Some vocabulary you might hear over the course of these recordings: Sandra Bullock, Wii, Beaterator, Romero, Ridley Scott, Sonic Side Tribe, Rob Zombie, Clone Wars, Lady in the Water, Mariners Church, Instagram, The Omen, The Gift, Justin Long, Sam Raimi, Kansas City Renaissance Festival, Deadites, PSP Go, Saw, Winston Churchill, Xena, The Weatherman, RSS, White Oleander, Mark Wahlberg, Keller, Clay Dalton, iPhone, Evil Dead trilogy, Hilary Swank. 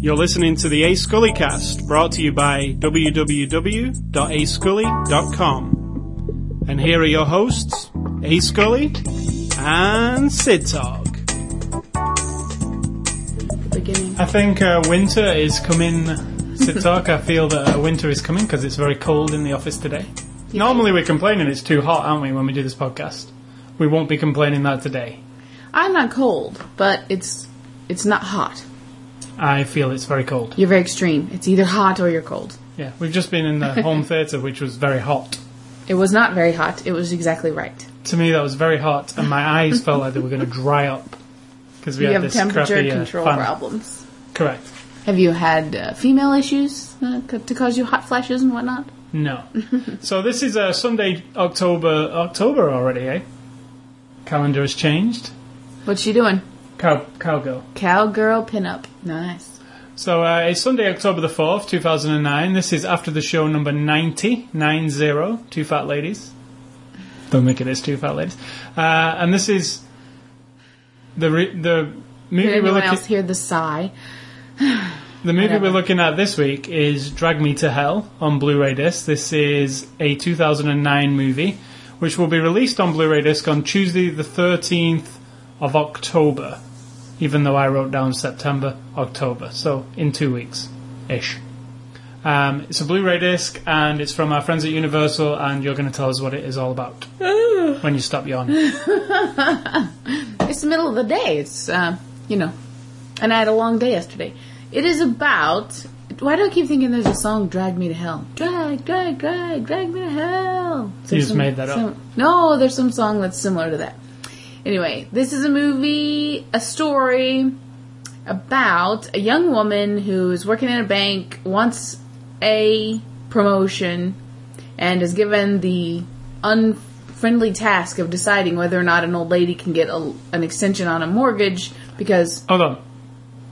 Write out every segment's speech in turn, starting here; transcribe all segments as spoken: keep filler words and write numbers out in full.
You're listening to the A Scully Cast, brought to you by w w w dot a scully dot com. And here are your hosts, A Scully and Sidtalk. I think uh, winter is coming, Sidtalk. I feel that uh, winter is coming because it's very cold in the office today. Yeah. Normally we're complaining it's too hot, aren't we, when we do this podcast? We won't be complaining that today. I'm not cold, but it's it's not hot. I feel it's very cold. You're very extreme. It's either hot or you're cold. Yeah, we've just been in the home theatre, which was very hot. It was not very hot. It was exactly right. To me, that was very hot, and my eyes felt like they were going to dry up. Because we you had have this temperature crappy, uh, control fan. Problems. Correct. Have you had uh, female issues uh, to cause you hot flashes and whatnot? No. So this is uh, Sunday, October, October already, eh? Calendar has changed. What's she doing? Cow, cowgirl. Cowgirl pinup. Nice. So uh, it's Sunday, October the fourth, two thousand nine. This is after the show number ninety, nine zero. Two fat ladies. Don't make it as two fat ladies. Uh, and this is the re- the movie Did we're looking. Else hear the sigh. The movie Whatever. We're looking at this week is Drag Me to Hell on Blu-ray Disc. This is a two thousand nine movie, which will be released on Blu-ray Disc on Tuesday, the thirteenth of October. Even though I wrote down September, October. So, in two weeks-ish. Um, it's a Blu-ray disc, and it's from our friends at Universal, and you're going to tell us what it is all about. Ooh. When you stop yawning. It's the middle of the day. It's, uh, you know, and I had a long day yesterday. It is about... Why do I keep thinking there's a song, Drag Me to Hell? Drag, drag, drag, drag me to hell. So you just some, made that some, up. No, there's some song that's similar to that. Anyway, this is a movie, a story about a young woman who's working in a bank, wants a promotion, and is given the unfriendly task of deciding whether or not an old lady can get a, an extension on a mortgage because... Hold on.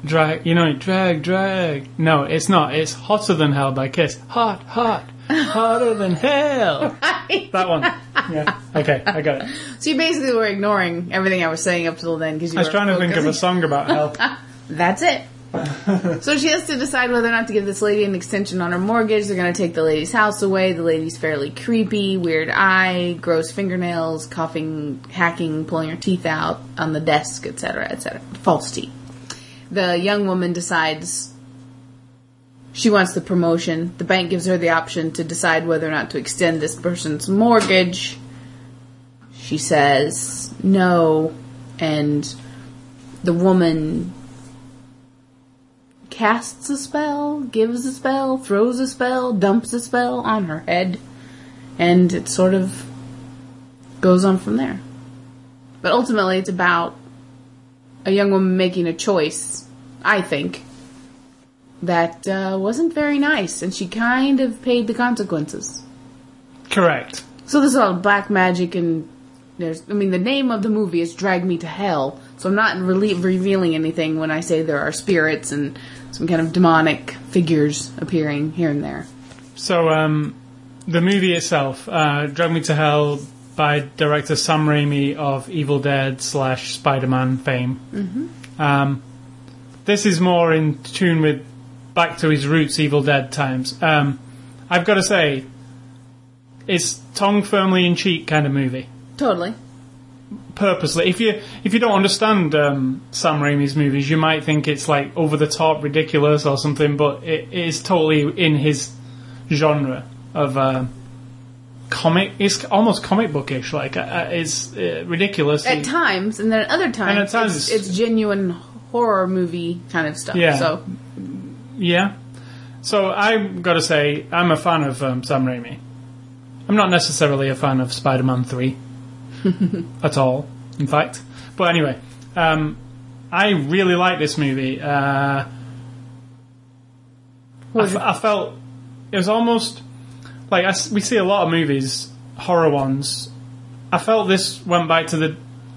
Drag, you know, drag, drag. No, it's not. It's Hotter Than Hell by Kiss. Hot, hot. Hotter than hell. Right. That one. Yeah. Okay, I got it. So you basically were ignoring everything I was saying up till then. Because I was trying to think of a song about hell. That's it. So she has to decide whether or not to give this lady an extension on her mortgage. They're going to take the lady's house away. The lady's fairly creepy, weird eye, gross fingernails, coughing, hacking, pulling her teeth out on the desk, et cetera, et cetera. False teeth. The young woman decides... She wants the promotion. The bank gives her the option to decide whether or not to extend this person's mortgage. She says no, and the woman casts a spell, gives a spell, throws a spell, dumps a spell on her head, and it sort of goes on from there. But ultimately, it's about a young woman making a choice, I think, that uh, wasn't very nice, and she kind of paid the consequences. Correct. So this is all black magic, and there's... I mean, the name of the movie is Drag Me to Hell, so I'm not really revealing anything when I say there are spirits and some kind of demonic figures appearing here and there. So, um, the movie itself, uh, Drag Me to Hell by director Sam Raimi of Evil Dead slash Spider-Man fame. Mm-hmm. Um, this is more in tune with back to his roots, Evil Dead times. Um, I've got to say, it's tongue firmly in cheek kind of movie. Totally. Purposely. If you if you don't understand um, Sam Raimi's movies, you might think it's like over the top, ridiculous or something, but it, it is totally in his genre of uh, comic. It's almost comic bookish. Like uh, it's uh, ridiculous at times, and then at other times, and at times it's, it's, it's genuine horror movie kind of stuff. Yeah. So. Yeah. So I've got to say, I'm a fan of um, Sam Raimi. I'm not necessarily a fan of Spider-Man three. At all, in fact. But anyway, um, I really like this movie. Uh, I, f- I felt... It was almost... Like, I, we see a lot of movies, horror ones. I felt this went back to the...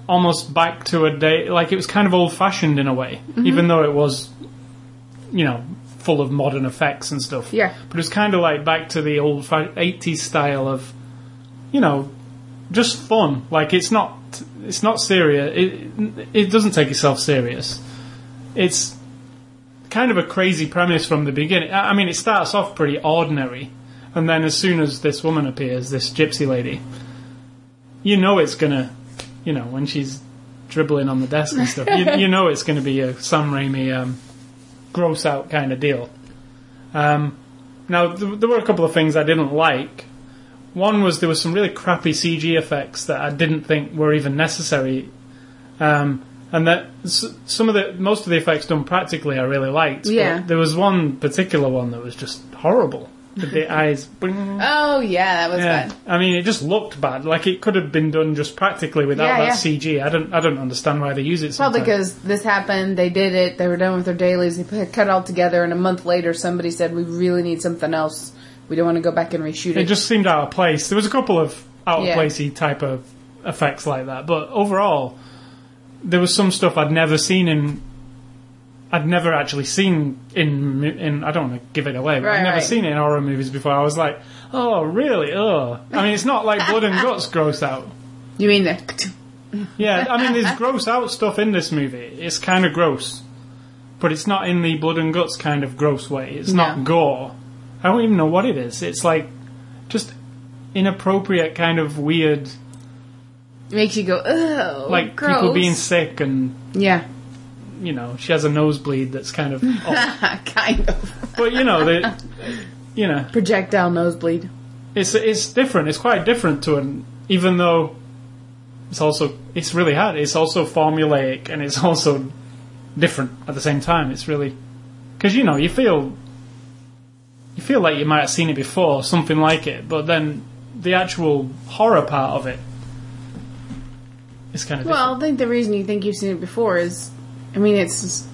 Almost back to a day... Like, it was kind of old-fashioned in a way. Mm-hmm. Even though it was, you know... full of modern effects and stuff. Yeah. But it's kind of like back to the old eighties style of, you know, just fun. Like, it's not it's not serious. It, it doesn't take itself serious. It's kind of a crazy premise from the beginning. I mean, it starts off pretty ordinary, and then as soon as this woman appears, this gypsy lady, you know it's going to, you know, when she's dribbling on the desk and stuff, you, you know it's going to be a Sam Raimi um, gross-out kind of deal. Um, now, th- there were a couple of things I didn't like. One was there was some really crappy C G effects that I didn't think were even necessary. Um, and that s- some of the most of the effects done practically I really liked. Yeah. But there was one particular one that was just horrible. The eyes, bling. Oh yeah, that was yeah. bad. I mean, it just looked bad. Like, it could have been done just practically without yeah, that yeah. C G. I don't, I don't understand why they use it. Sometimes. Well, because this happened, they did it. They were done with their dailies. They put it cut it all together, and a month later, somebody said, "We really need something else. We don't want to go back and reshoot it." It just seemed out of place. There was a couple of out of yeah. placey type of effects like that, but overall, there was some stuff I'd never seen in. I'd never actually seen in in I don't want to give it away, but right, I've never right. seen it in horror movies before. I was like, oh really? Oh, I mean, it's not like blood and guts gross out. You mean that? Yeah, I mean, there's gross out stuff in this movie. It's kind of gross, but it's not in the blood and guts kind of gross way. It's no. not gore. I don't even know what it is. It's like just inappropriate kind of weird. It makes you go, oh, like gross. People being sick and yeah. You know, she has a nosebleed that's kind of off. Kind of. But, you know, the, you know... Projectile nosebleed. It's it's different. It's quite different to an... Even though it's also... It's really hard. It's also formulaic, and it's also different at the same time. It's really... Because, you know, you feel... You feel like you might have seen it before, something like it, but then the actual horror part of it is kind of different. Well, I think the reason you think you've seen it before is... I mean, it's just,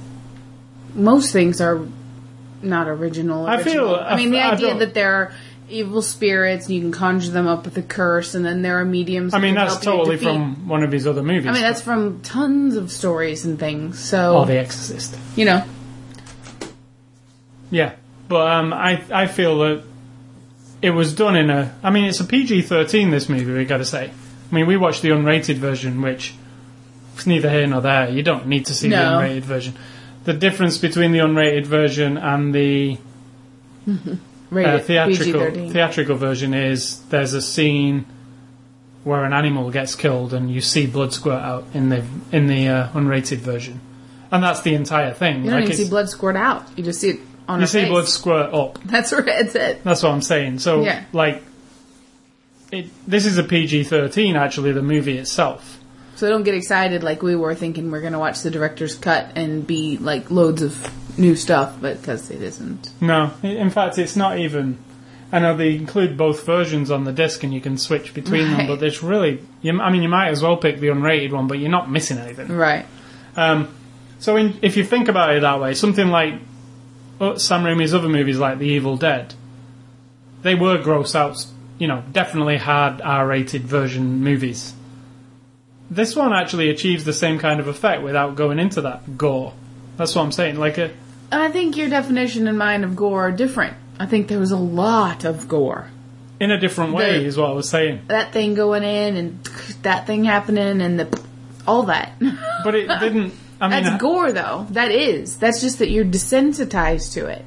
most things are not original. original. I feel. I, I mean, the I idea that there are evil spirits and you can conjure them up with a curse, and then there are mediums. I mean, that's totally from one of his other movies. I mean, that's from tons of stories and things. So, or The Exorcist. You know. Yeah, but um, I I feel that it was done in a. I mean, it's a P G thirteen. This movie, we got to say. I mean, we watched the unrated version, which. It's neither here nor there. You don't need to see no. the unrated version. The difference between the unrated version and the Rated, uh, theatrical theatrical version is there's a scene where an animal gets killed and you see blood squirt out in the in the uh, unrated version, and that's the entire thing. You don't like even see blood squirt out. You just see it on. You see face. Blood squirt up. That's right. That's it. That's what I'm saying. So yeah. like, it, this is a P G thirteen. Actually, the movie itself. So don't get excited like we were thinking we're going to watch the director's cut and be like loads of new stuff, but because it isn't. No. In fact, it's not even... I know they include both versions on the disc and you can switch between right. them, but it's really... You, I mean, you might as well pick the unrated one, but you're not missing anything. Right. Um, so in, if you think about it that way, something like oh, Sam Raimi's other movies like The Evil Dead, they were gross out, you know, definitely hard R-rated version movies. This one actually achieves the same kind of effect without going into that gore. That's what I'm saying. Like a, I think your definition and mine of gore are different. I think there was a lot of gore. In a different way the, is what I was saying. That thing going in and that thing happening and the all that. But it didn't... I mean, that's gore, though. That is. That's just that you're desensitized to it.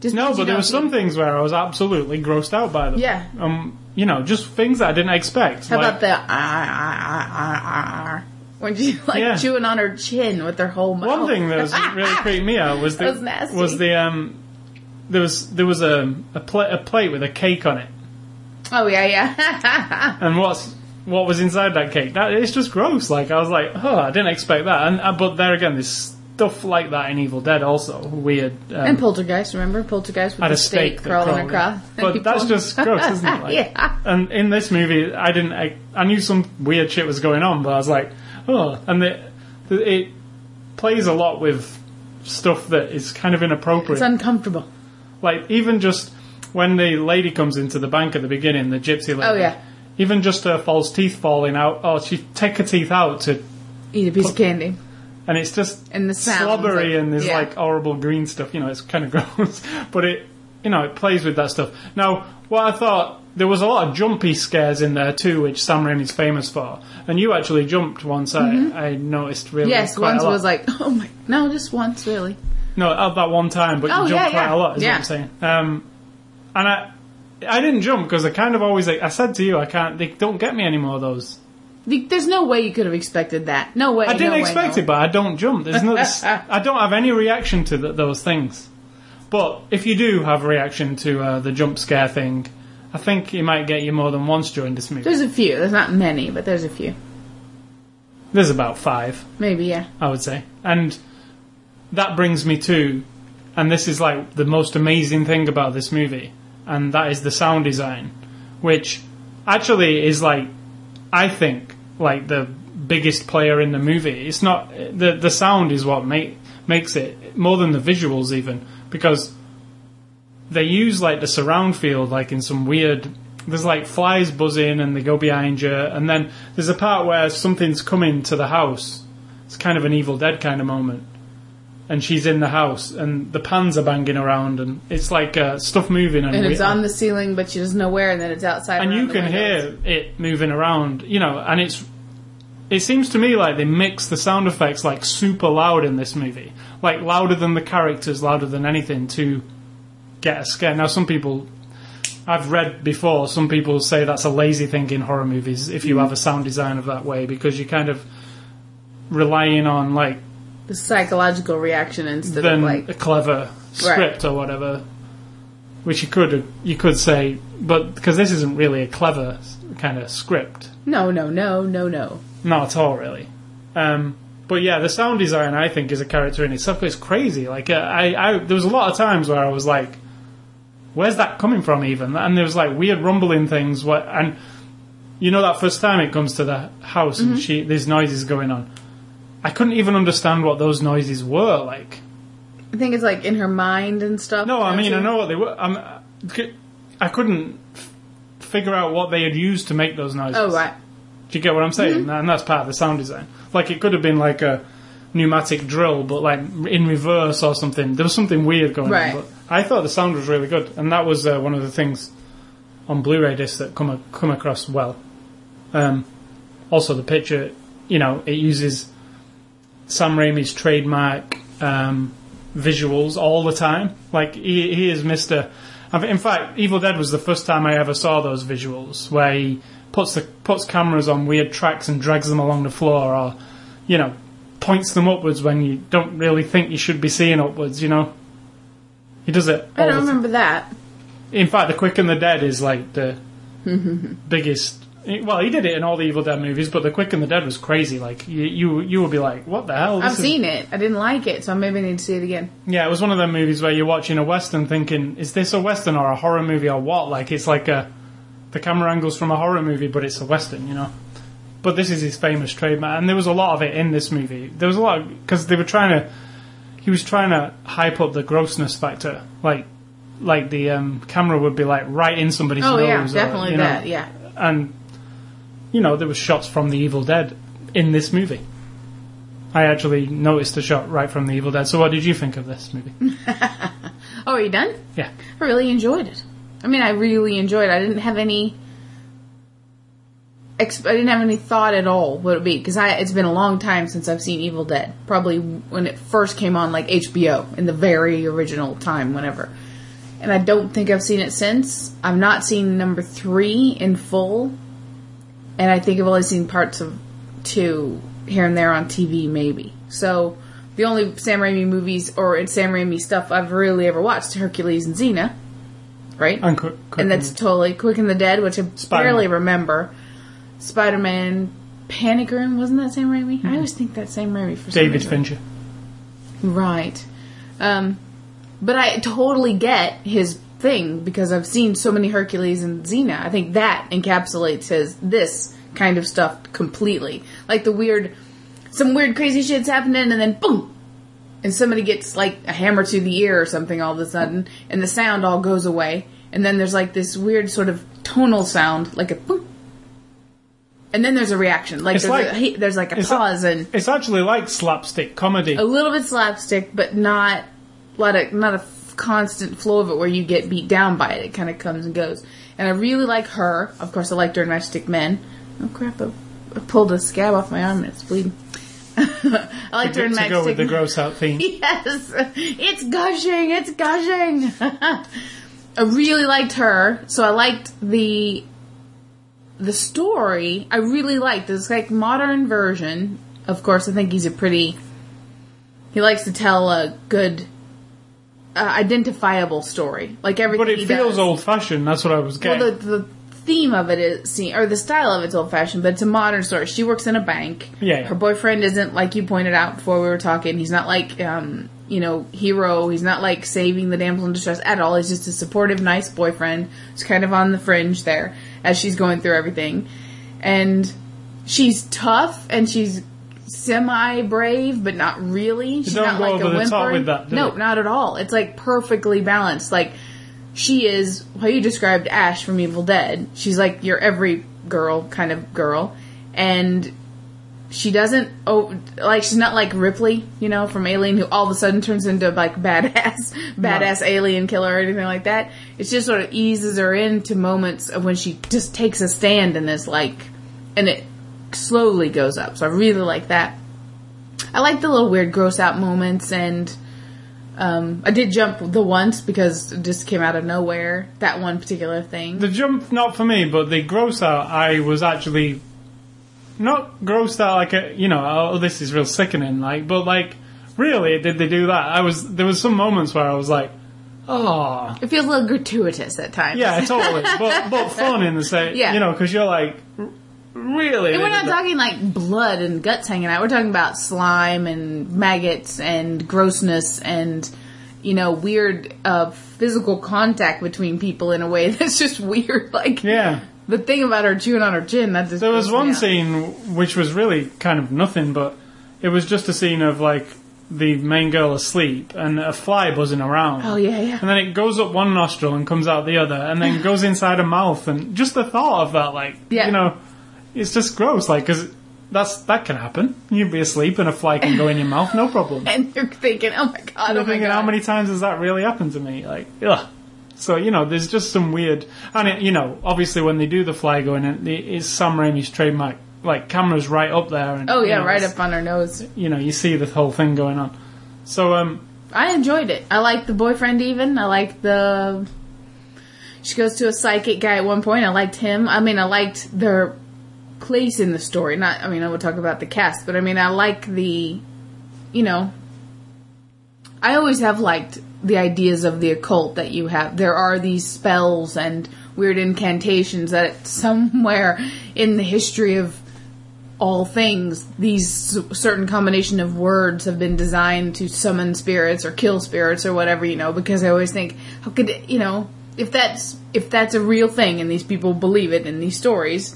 Just no, but there were some things where I was absolutely grossed out by them. Yeah. Um... You know, just things that I didn't expect. How like, about the ah, ah, ah, ah, ah, when she, like, yeah. chewing on her chin with her whole mouth. One thing that was really creeped me out was the... That was nasty. Was the, um... There was, there was a, a, pl- a plate with a cake on it. Oh, yeah, yeah. And what's, what was inside that cake? That, it's just gross. Like, I was like, oh, I didn't expect that. And uh, but there again, there's stuff like that in Evil Dead also. Weird. Um, and Poltergeist, remember? Poltergeist with the steak, steak crawling crawled, across. But that's just gross, isn't it? Like, yeah. And in this movie, I didn't... I, I knew some weird shit was going on, but I was like, oh. And the, the, it plays a lot with stuff that is kind of inappropriate. It's uncomfortable. Like, even just when the lady comes into the bank at the beginning, the gypsy lady. Oh, yeah. Even just her false teeth falling out. Oh, she take her teeth out to... Eat a piece put, of candy. And it's just and slobbery like, and there's yeah. like horrible green stuff. You know, it's kind of gross. But it, you know, it plays with that stuff. Now, what I thought there was a lot of jumpy scares in there too, which Sam Raimi's famous for. And you actually jumped once, mm-hmm. I, I noticed really yes, quite once a lot. Was like, oh my, no, just once really. No, at that one time, but oh, you jumped yeah, quite yeah. a lot, is yeah. what I'm saying. Um, and I I didn't jump because I kind of always, like, I said to you, I can't, they don't get me anymore, those. There's no way you could have expected that. No way. I didn't no expect way, no. it, but I don't jump. There's no, I don't have any reaction to th- those things. But if you do have a reaction to uh, the jump scare thing, I think it might get you more than once during this movie. There's a few. There's not many, but there's a few. There's about five. Maybe, yeah. I would say. And that brings me to, and this is like the most amazing thing about this movie, and that is the sound design, which actually is like, I think, like the biggest player in the movie. It's not the the sound is what make, makes it more than the visuals even, because they use like the surround field like in some weird. There's like flies buzzing and they go behind you, and then there's a part where something's coming to the house. It's kind of an Evil Dead kind of moment, and she's in the house and the pans are banging around and it's like uh, stuff moving and, and it's we- on the ceiling but she doesn't know where, and then it's outside and you can hear it moving around, you know. And it's it seems to me like they mix the sound effects like super loud in this movie, like louder than the characters, louder than anything, to get a scare. Now some people, I've read before, some people say that's a lazy thing in horror movies if you mm-hmm. have a sound design of that way, because you're kind of relying on like the psychological reaction instead of like a clever script right. or whatever, which you could you could say, but because this isn't really a clever kind of script. No, no, no, no, no, not at all, really. Um, but yeah, the sound design I think is a character in itself. It's crazy. Like I, I, there was a lot of times where I was like, "Where's that coming from?" Even, and there was like weird rumbling things. What and you know that first time it comes to the house mm-hmm. and she, there's noises going on. I couldn't even understand what those noises were, like. I think it's, like, in her mind and stuff. No, I mean, you? I know what they were. I'm, I couldn't f- figure out what they had used to make those noises. Oh, right. Do you get what I'm saying? Mm-hmm. And that's part of the sound design. Like, it could have been, like, a pneumatic drill, but, like, in reverse or something. There was something weird going right. on. But I thought the sound was really good. And that was uh, one of the things on Blu-ray Disc that come, a- come across well. Um, also, the picture, you know, it uses Sam Raimi's trademark um, visuals all the time. Like, he, he is Mister In fact, Evil Dead was the first time I ever saw those visuals, where he puts the puts cameras on weird tracks and drags them along the floor, or, you know, points them upwards when you don't really think you should be seeing upwards, you know? He does it all I don't remember time. That. In fact, The Quick and the Dead is, like, the biggest. Well, he did it in all the Evil Dead movies, but The Quick and the Dead was crazy. Like, you you, you would be like, what the hell? This I've is... seen it. I didn't like it, so maybe I need to see it again. Yeah, it was one of them movies where you're watching a Western thinking, is this a Western or a horror movie or what? Like, it's like a the camera angle's from a horror movie, but it's a Western, you know? But this is his famous trademark, and there was a lot of it in this movie. There was a lot, because they were trying to, he was trying to hype up the grossness factor. Like, like the um, camera would be, like, right in somebody's oh, nose. Oh, yeah, definitely or, you know, that, yeah. And you know, there were shots from The Evil Dead in this movie. I actually noticed a shot right from The Evil Dead. So what did you think of this movie? Oh, are you done? Yeah. I really enjoyed it. I mean, I really enjoyed it. I didn't have any... Exp- I didn't have any thought at all what it would be. Because it's been a long time since I've seen Evil Dead. Probably when it first came on, like, H B O. In the very original time, whenever. And I don't think I've seen it since. I've not seen number three in full. And I think I've only seen parts of two here and there on T V, maybe. So, the only Sam Raimi movies or Sam Raimi stuff I've really ever watched, Hercules and Xena, right? And, quick, quick and that's totally Quick and the Dead, which I Spider-Man. barely remember. Spider-Man, Panic Room, wasn't that Sam Raimi? Mm-hmm. I always think that's Sam Raimi for some David reason. Fincher. Right. Um, but I totally get his thing, because I've seen so many Hercules and Xena. I think that encapsulates his this kind of stuff completely. Like the weird, some weird crazy shit's happening, and then boom, and somebody gets like a hammer to the ear or something all of a sudden, and the sound all goes away, and then there's like this weird sort of tonal sound, like a boom, and then there's a reaction. Like, there's, like a, there's like a pause, a, and it's actually like slapstick comedy. A little bit slapstick, but not a lot of not a constant flow of it where you get beat down by it. It kind of comes and goes. And I really like her. Of course, I liked her in Matchstick Men. Oh, crap. I, I pulled a scab off my arm and it's bleeding. I liked her in Matchstick Men. To go with the gross-out theme. Yes. It's gushing. It's gushing. I really liked her. So I liked the... The story, I really liked. This like modern version. Of course, I think he's a pretty... He likes to tell a good, uh, identifiable story. Like everything But it he feels does. Old-fashioned. That's what I was getting. Well, the, the theme of it is... Or the style of it's old-fashioned, but it's a modern story. She works in a bank. Yeah. Her boyfriend isn't, like you pointed out before we were talking, he's not like, um, you know, hero. He's not like saving the damsel in distress at all. He's just a supportive, nice boyfriend. He's kind of on the fringe there. As she's going through everything. And she's tough and she's semi-brave, but not really. She's not like a whimper. No, not at all. It's like perfectly balanced. Like, she is how you described Ash from Evil Dead. She's like your every girl kind of girl. And she doesn't, oh, like, she's not like Ripley, you know, from Alien, who all of a sudden turns into, like, badass, badass no. alien killer or anything like that. It just sort of eases her into moments of when she just takes a stand and is, like, and it slowly goes up. So I really like that. I like the little weird gross-out moments, and um, I did jump the once because it just came out of nowhere, that one particular thing. The jump, not for me, but the gross-out, I was actually... Not grossed out like a, you know, oh, this is real sickening, like, but like, really, did they do that? I was, there was some moments where I was like, oh. It feels a little gratuitous at times. Yeah, totally. but, but fun in the same, yeah. You know, because you're like, really? And we're not talking like blood and guts hanging out. We're talking about slime and maggots and grossness and, you know, weird uh, physical contact between people in a way that's just weird. Like, yeah. The thing about her chewing on her chin, that just... There was one scene which was really kind of nothing, but it was just a scene of, like, the main girl asleep and a fly buzzing around. Oh, yeah, yeah. And then it goes up one nostril and comes out the other, and then goes inside her mouth, and just the thought of that, like, yeah. You know, it's just gross, like, because that's, that can happen. You'd be asleep and a fly can go in your mouth, no problem. And you're thinking, oh, my God, oh, my God. You're thinking, how many times has that really happened to me? Like, ugh. So, you know, there's just some weird... And, it, you know, obviously when they do the fly going in, it's Sam Raimi's trademark. Like, camera's right up there. And, oh, yeah, you know, right up on her nose. You know, you see the whole thing going on. So, um... I enjoyed it. I liked the boyfriend even. I liked the... She goes to a psychic guy at one point. I liked him. I mean, I liked their place in the story. Not, I mean, I will talk about the cast, but, I mean, I like the... You know... I always have liked... the ideas of the occult that you have. There are these spells and weird incantations that somewhere in the history of all things, these certain combination of words have been designed to summon spirits or kill spirits or whatever, you know, because I always think, how could, it, you know, if that's, if that's a real thing and these people believe it in these stories,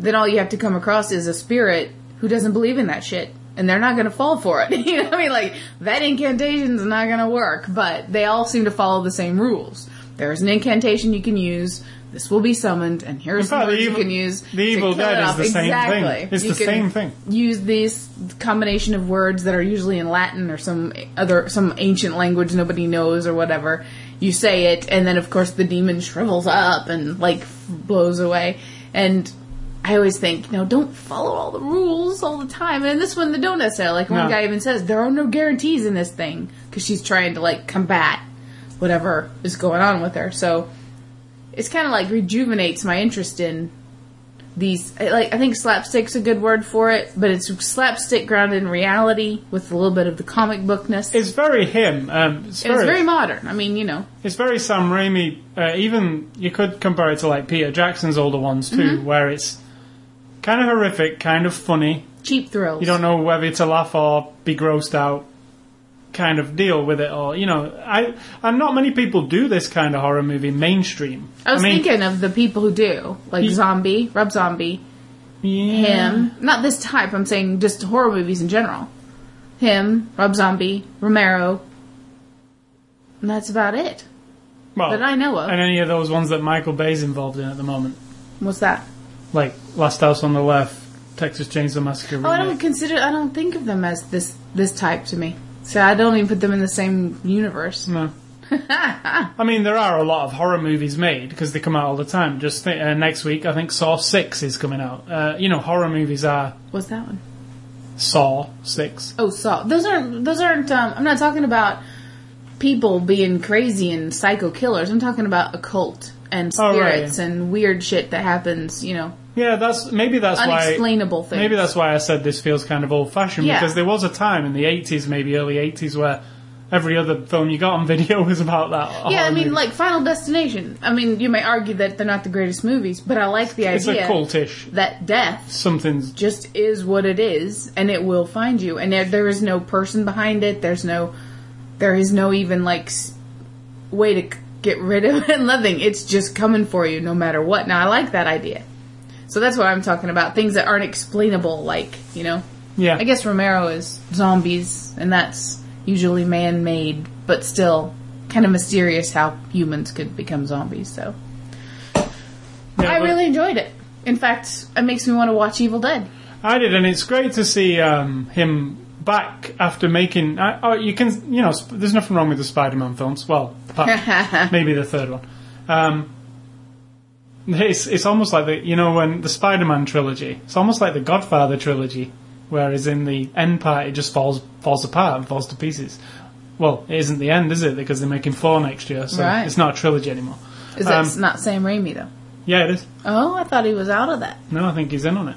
then all you have to come across is a spirit who doesn't believe in that shit. And they're not going to fall for it. You know what I mean? Like, that incantation's not going to work. But they all seem to follow the same rules. There's an incantation you can use. This will be summoned. And here's the words you can use. The Evil Dead is the exactly. same thing. It's you the same thing. Use these combination of words that are usually in Latin or some other some ancient language nobody knows or whatever. You say it. And then, of course, the demon shrivels up and, like, blows away. And... I always think, you know, don't follow all the rules all the time. And in this one, they don't necessarily. Like, one no. guy even says, there are no guarantees in this thing. Because she's trying to, like, combat whatever is going on with her. So, it's kind of, like, rejuvenates my interest in these... Like, I think slapstick's a good word for it. But it's slapstick grounded in reality with a little bit of the comic bookness. It's very him. Um, it's, very, it's very modern. I mean, you know. It's very Sam Raimi. Uh, even, you could compare it to, like, Peter Jackson's older ones, too, mm-hmm. where it's... Kind of horrific, kind of funny. Cheap thrills. You don't know whether to laugh or be grossed out kind of deal with it. Or, you know, I and not many people do this kind of horror movie mainstream. I was I mean, thinking of the people who do. Like he, Zombie, Rob Zombie, yeah. him. Not this type, I'm saying just horror movies in general. Him, Rob Zombie, Romero. And that's about it. Well, that I know of. And any of those ones that Michael Bay's involved in at the moment. What's that? Like, Last House on the Left, Texas Chainsaw Massacre. Remake. Oh, I don't consider, I don't think of them as this, this type to me. So I don't even put them in the same universe. No. I mean, there are a lot of horror movies made because they come out all the time. Just th- uh, next week, I think Saw six is coming out. Uh, you know, horror movies are... What's that one? Saw six. Oh, Saw. Those aren't... Those aren't um, I'm not talking about people being crazy and psycho killers. I'm talking about occult and spirits oh, right. and weird shit that happens, you know. Yeah, that's maybe that's unexplainable why, things. Maybe that's why I said this feels kind of old-fashioned, yeah. because there was a time in the eighties, maybe early eighties, where every other film you got on video was about that. Yeah, I mean, movie. like Final Destination. I mean, you may argue that they're not the greatest movies, but I like the it's idea a cultish that death something's just is what it is, and it will find you. And there, there is no person behind it. There's no, there is no even like way to get rid of it. Nothing. It's just coming for you, no matter what. Now, I like that idea. So that's what I'm talking about. Things that aren't explainable, like, you know? Yeah. I guess Romero is zombies, and that's usually man-made, but still kind of mysterious how humans could become zombies, so. Yeah, I really enjoyed it. In fact, it makes me want to watch Evil Dead. I did, and it's great to see um, him back after making... Uh, oh, you can, you know, sp- there's nothing wrong with the Spider-Man films. Well, apart, maybe the third one. Um... It's it's almost like the you know when the Spider-Man trilogy. It's almost like the Godfather trilogy, whereas in the end part it just falls falls apart and falls to pieces. Well, it isn't the end, is it? Because they're making four next year, so right. it's not a trilogy anymore. Is um, that not Sam Raimi though? Yeah, it is. Oh, I thought he was out of that. No, I think he's in on it.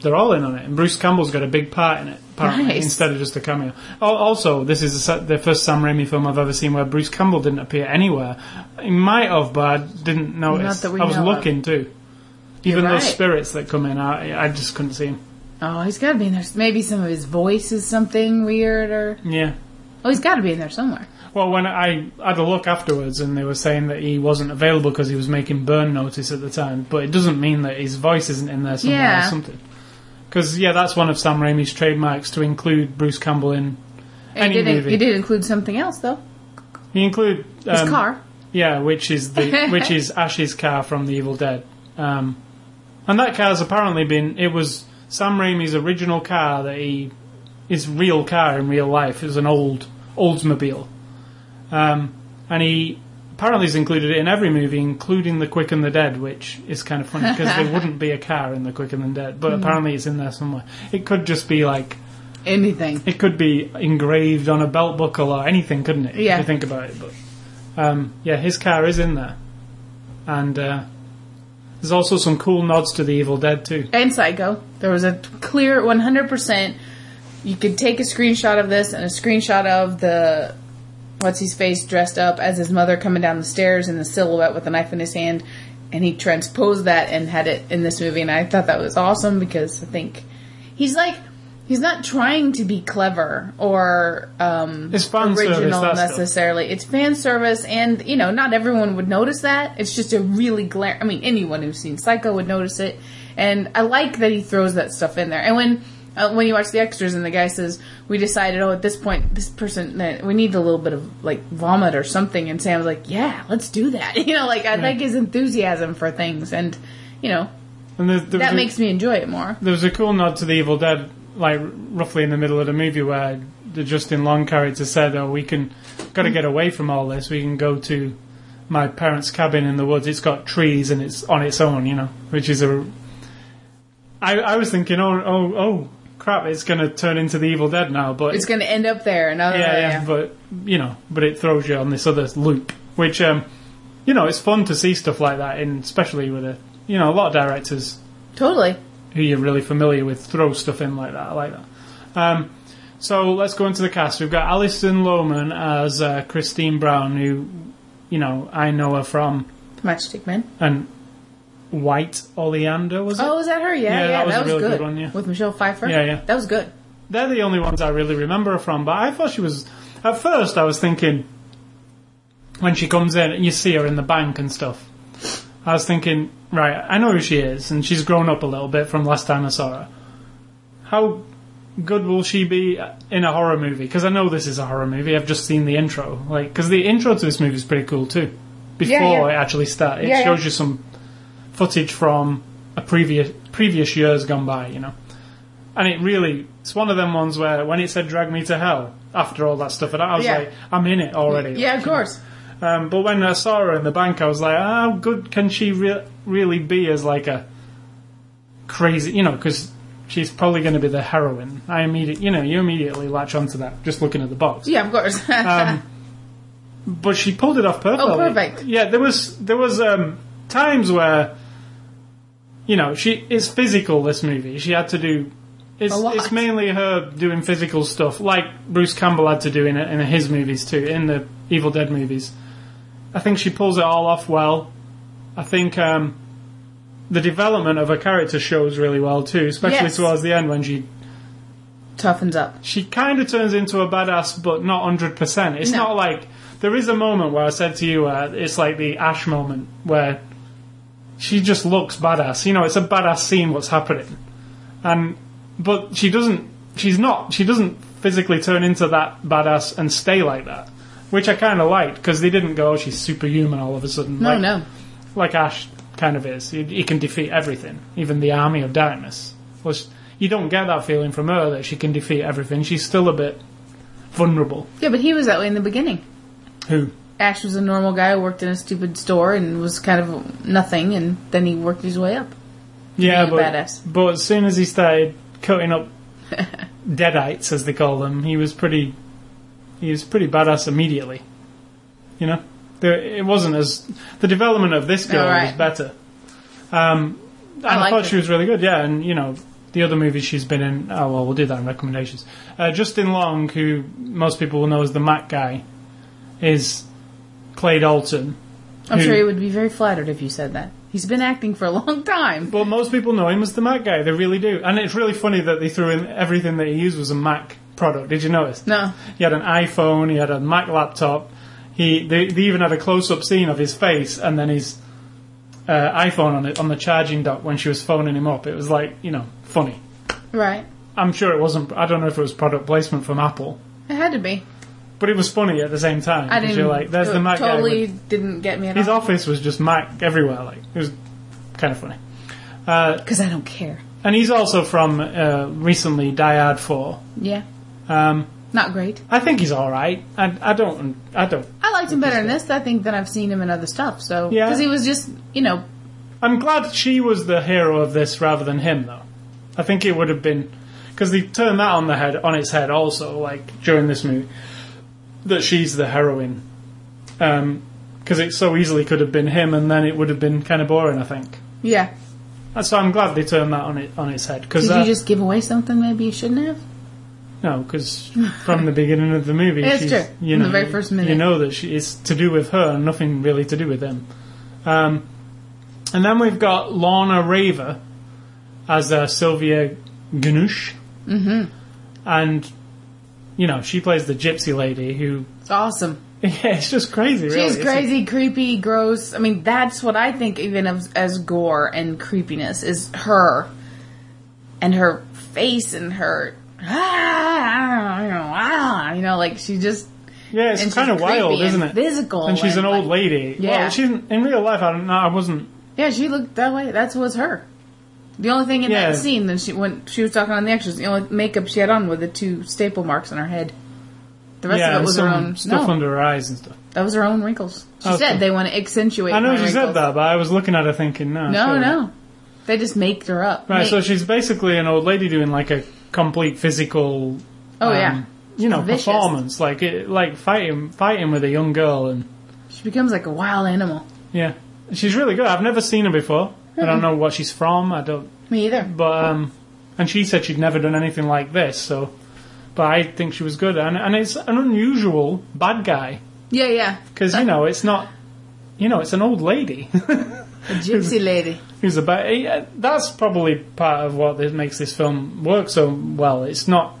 They're all in on it, and Bruce Campbell's got a big part in it, apparently, nice. instead of just a cameo. Also, this is the first Sam Raimi film I've ever seen where Bruce Campbell didn't appear anywhere. He might have, but I didn't notice. I was looking, of. too. Even right. those spirits that come in, I, I just couldn't see him. Oh, he's got to be in there. Maybe some of his voice is something weird, or... Yeah. Oh, he's got to be in there somewhere. Well, when I, I had a look afterwards, and they were saying that he wasn't available because he was making Burn Notice at the time, but it doesn't mean that his voice isn't in there somewhere yeah. or something. Because, yeah, that's one of Sam Raimi's trademarks, to include Bruce Campbell in any he movie. He did include something else, though. He included... Um, his car. Yeah, which is the which is Ash's car from The Evil Dead. Um, and that car's apparently been... It was Sam Raimi's original car that he... His real car in real life. It was an old Oldsmobile. Um, and he apparently has included it in every movie, including The Quick and the Dead, which is kind of funny because there wouldn't be a car in The Quick and the Dead, but mm. apparently it's in there somewhere. It could just be like... Anything. It could be engraved on a belt buckle or anything, couldn't it? Yeah. If you think about it. But um, yeah, his car is in there. And uh, there's also some cool nods to The Evil Dead, too. And Psycho. There was a clear one hundred percent... You could take a screenshot of this and a screenshot of the... What's-his-face dressed up as his mother coming down the stairs in the silhouette with a knife in his hand, and he transposed that and had it in this movie, and I thought that was awesome because I think he's like, he's not trying to be clever or um, it's fan original service, necessarily. Stuff. It's fan service, and, you know, not everyone would notice that. It's just a really glare. I mean, anyone who's seen Psycho would notice it, and I like that he throws that stuff in there. And when... Uh, when you watch the extras and the guy says, we decided, oh, at this point, this person, we need a little bit of, like, vomit or something. And Sam's like, yeah, let's do that. You know, like, I yeah. like his enthusiasm for things. And, you know, and there, there that a, makes me enjoy it more. There was a cool nod to The Evil Dead, like, roughly in the middle of the movie where the Justin Long character said, oh, we can, got to get away from all this. We can go to my parents' cabin in the woods. It's got trees and it's on its own, you know, which is a... I, I was thinking, oh, oh, oh. crap, it's going to turn into The Evil Dead now, but... It's going to end up there. Another yeah, way, yeah, yeah, but, you know, but it throws you on this other loop, which, um, you know, it's fun to see stuff like that, and especially with, a, you know, a lot of directors... Totally. ...who you're really familiar with throw stuff in like that. I like that. Um, so let's go into the cast. We've got Alison Lohman as uh, Christine Brown, who, you know, I know her from... Matchstick Men. And... White Oleander, was it? Oh, was that her? Yeah, yeah, yeah that was, that was a really good. good one, yeah. With Michelle Pfeiffer? Yeah, yeah. That was good. They're the only ones I really remember her from, but I thought she was... At first, I was thinking, when she comes in, and you see her in the bank and stuff, I was thinking, right, I know who she is, and she's grown up a little bit from last time I saw her. How good will she be in a horror movie? Because I know this is a horror movie. I've just seen the intro. Like, because the intro to this movie is pretty cool, too. Before yeah, yeah. it actually starts. It yeah, shows yeah. you some... footage from a previous previous years gone by, you know, and it really It's one of them ones where when it said Drag Me to Hell, after all that stuff, and I was yeah. like, I'm in it already. Yeah, like, of course. You know? Um, but when I saw her in the bank, I was like, how good can she re- really be as like a crazy, you know, because she's probably going to be the heroine. I immediately, you know, you immediately latch onto that just looking at the box. Yeah, of course. um, but she pulled it off perfectly. Oh, perfect. Yeah, there was there was um, times where, you know, she it's physical. This movie, she had to do. It's, it's mainly her doing physical stuff, like Bruce Campbell had to do in in his movies too, in the Evil Dead movies. I think she pulls it all off well. I think um, the development of her character shows really well too, especially yes. towards the end when she toughens up. She kind of turns into a badass, but not one hundred percent. It's no. not like there is a moment where I said to you, uh, it's like the Ash moment where she just looks badass. You know, it's a badass scene what's happening, and. But she doesn't. She's not. She doesn't physically turn into that badass and stay like that, which I kind of liked because they didn't go. Oh, she's superhuman all of a sudden. No, like, no. Like Ash kind of is. He, he can defeat everything, even the army of darkness. Plus, you don't get that feeling from her that she can defeat everything. She's still a bit vulnerable. Yeah, but he was that way in the beginning. Who? Ash was a normal guy who worked in a stupid store and was kind of nothing, and then he worked his way up. Yeah, being but a badass. But as soon as he started cutting up deadites, as they call them, he was pretty he was pretty badass immediately. You know? There, it wasn't as... The development of this girl right. was better. Um, and I, I thought it. She was really good, yeah. And, you know, the other movies she's been in... Oh, well, we'll do that in recommendations. Uh, Justin Long, who most people will know as the Mac guy, is Clay Dalton. I'm who, sure he would be very flattered if you said that. He's been acting for a long time. Well, most people know him as the Mac guy. They really do. And it's really funny that they threw in everything that he used was a Mac product. Did you notice? No. He had an iPhone. He had a Mac laptop. He They, they even had a close-up scene of his face and then his uh, iPhone on it on the charging dock when she was phoning him up. It was like, you know, funny. Right. I'm sure it wasn't... I don't know if it was product placement from Apple. It had to be. But it was funny at the same time. I didn't. You're like, there's the Mac totally guy with, didn't get me at his all. His office was just Mac everywhere. Like it was kind of funny. Because uh, I don't care. And he's also from uh, recently Die Hard four. Yeah. Um, Not great. I think he's all right. I, I don't. I don't. I liked him better in this. I think that I've seen him in other stuff. So yeah. Because he was just, you know. I'm glad she was the hero of this rather than him, though. I think it would have been because they turned that on the head on its head also, like during this movie. That she's the heroine. Because um, it so easily could have been him, and then it would have been kind of boring, I think. Yeah. So I'm glad they turned that on it on its head. Cause Did that, you just give away something maybe you shouldn't have? No, because from the beginning of the movie, it's she's, true. You know, in the very first minute. You know that she, it's to do with her and nothing really to do with him. Um, and then we've got Lorna Raver as uh, Sylvia Gnush. Mm-hmm. And... You know, she plays the gypsy lady who... Awesome. Yeah, it's just crazy, really. She's crazy, a... creepy, gross. I mean, that's what I think even of as gore and creepiness is her. And her face and her... Ah, you know, ah, you know, like she just... Yeah, it's kind of wild, isn't it? Physical. And she's an old lady. Yeah. Well, she's, in real life, I don't know, I wasn't... Yeah, she looked that way. That was her. The only thing in yeah. that scene, then she when she was talking on the extras, the only makeup she had on were the two staple marks on her head. The rest yeah, of it was her own stuff no. under her eyes and stuff. That was her own wrinkles. She oh, said cool. they want to accentuate. I know she wrinkles. said that, but I was looking at her thinking, no, no, sorry. no. They just make her up. Right, make. so she's basically an old lady doing like a complete physical, oh um, yeah, you know, vicious. performance, like it, like fighting, fighting with a young girl, and she becomes like a wild animal. Yeah, she's really good. I've never seen her before. I don't know what she's from. I don't. Me either. But um, and she said she'd never done anything like this. So, but I think she was good, and and it's an unusual bad guy. Yeah, yeah. Because you know it's not, you know it's an old lady, a gypsy lady. Who's a bad. That's probably part of what makes this film work so well. It's not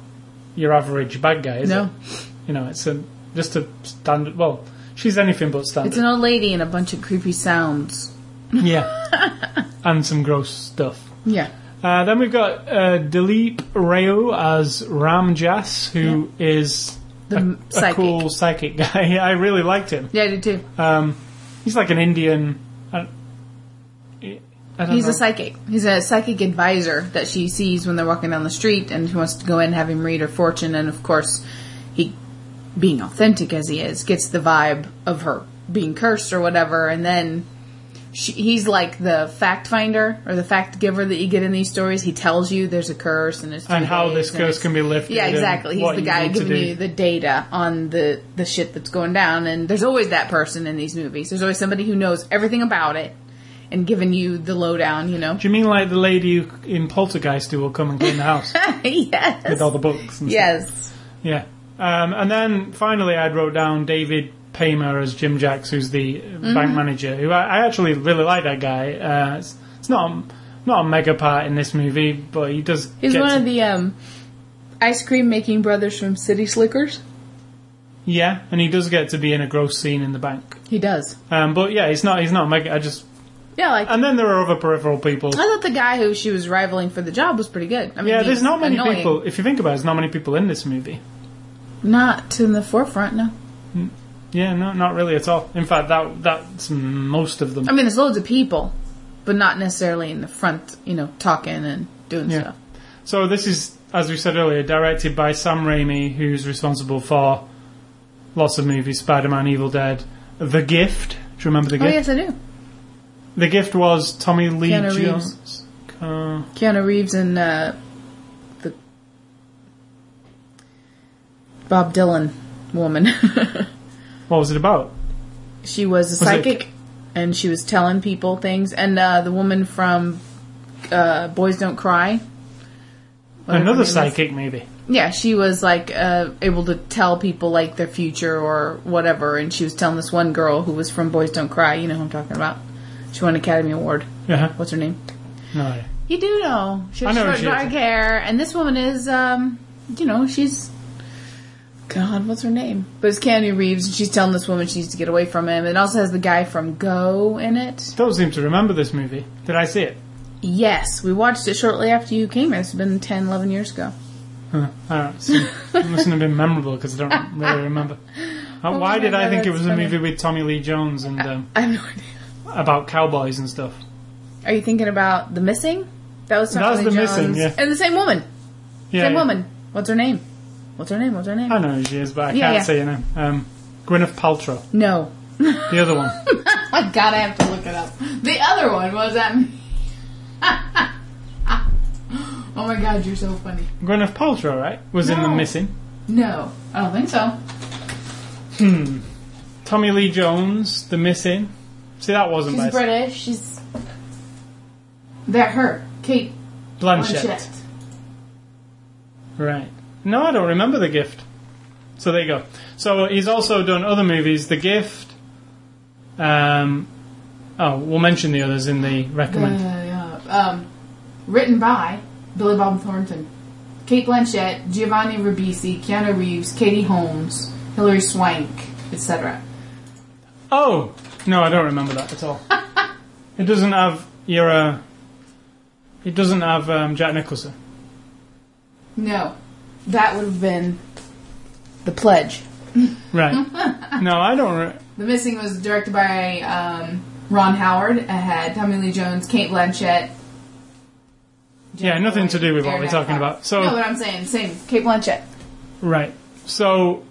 your average bad guy, is no. it? You know, it's a just a standard. Well, she's anything but standard. It's an old lady and a bunch of creepy sounds. Yeah. And some gross stuff. Yeah. Uh, then we've got uh, Dilip Rao as Ram Dass, who yeah. is the a, a cool psychic guy. I really liked him. Yeah, I did too. Um, he's like an Indian... Uh, I don't He's know. a psychic. He's a psychic advisor that she sees when they're walking down the street, and she wants to go in and have him read her fortune. And of course, he, being authentic as he is, gets the vibe of her being cursed or whatever. And then she, he's like the fact finder or the fact giver that you get in these stories. He tells you there's a curse and it's and how this curse can be lifted. Yeah, exactly. He's the guy giving you the data on the the shit that's going down. And there's always that person in these movies. There's always somebody who knows everything about it. And giving you the lowdown, you know. Do you mean like the lady in Poltergeist who will come and clean the house? Yes. With all the books and yes. stuff. Yes. Yeah. Um, and then, finally, I wrote down David Paymer as Jim Jacks, who's the mm-hmm. bank manager, who I, I actually really like that guy. Uh, it's, it's not, not a mega part in this movie, but he does He's get one to... of the um, ice cream-making brothers from City Slickers. Yeah, and he does get to be in a gross scene in the bank. He does. Um, but, yeah, he's not, he's not mega... I just... Yeah, like, and then there are other peripheral people. I thought the guy who she was rivaling for the job was pretty good. I mean, yeah, there's not many annoying. people. If you think about it, there's not many people in this movie. Not in the forefront, no. Yeah, no, not really at all. In fact, that that's most of them. I mean, there's loads of people, but not necessarily in the front, you know, talking and doing yeah. stuff. So this is, as we said earlier, directed by Sam Raimi, who's responsible for lots of movies, Spider-Man, Evil Dead, The Gift. Do you remember The Gift? Oh, yes, I do. The Gift was Tommy Lee Keanu Jones. Reeves. Uh, Keanu Reeves and uh, the Bob Dylan woman. What was it about? She was a was psychic, it? and she was telling people things. And uh, the woman from uh, Boys Don't Cry. Another psychic, was. maybe. Yeah, she was like uh, able to tell people like their future or whatever. And she was telling this one girl who was from Boys Don't Cry. You know who I'm talking about. She won an Academy Award. Uh-huh. What's her name? No idea. You do know. She has short dark hair. And this woman is, um, you know, she's... God, what's her name? But it's Keanu Reeves, and she's telling this woman she needs to get away from him. It also has the guy from Go in it. Don't seem to remember this movie. Did I see it? Yes. We watched it shortly after you came here. It's been ten, eleven years ago. Huh. All right. So it mustn't have been memorable, because I don't really remember. Oh, Why did I think it was funny. a movie with Tommy Lee Jones and... Um, I have no idea. About cowboys and stuff. Are you thinking about The Missing? That was Tommy Lee Jones. That was The Missing, yeah. And the same woman. Yeah, same yeah. woman. What's her name? What's her name? What's her name? I know who she is, but I yeah, can't yeah. say her name. Um, Gwyneth Paltrow. No. The other one. I gotta have to look it up. The other one was that me. Oh my God, you're so funny. Gwyneth Paltrow, right? Was no. in The Missing. No, I don't think so. Hmm. Tommy Lee Jones, The Missing. See, that wasn't She's British. She's... That her. Kate Blanchett. Blanchett. Right. No, I don't remember The Gift. So there you go. So he's also done other movies. The Gift. Um, oh, we'll mention the others in the recommend. Uh, yeah. um, written by Billy Bob Thornton. Kate Blanchett, Giovanni Ribisi, Keanu Reeves, Katie Holmes, Hilary Swank, et cetera. Oh! No, I don't remember that at all. It doesn't have your. Uh, it doesn't have um, Jack Nicholson. No, that would have been The Pledge. Right. No, I don't. Re- the Missing was directed by um, Ron Howard. It had Tommy Lee Jones, Kate Blanchett. Jack yeah, nothing Boyd, to do with what we're talking about. So no, what I'm saying, same Kate Blanchett. Right. So.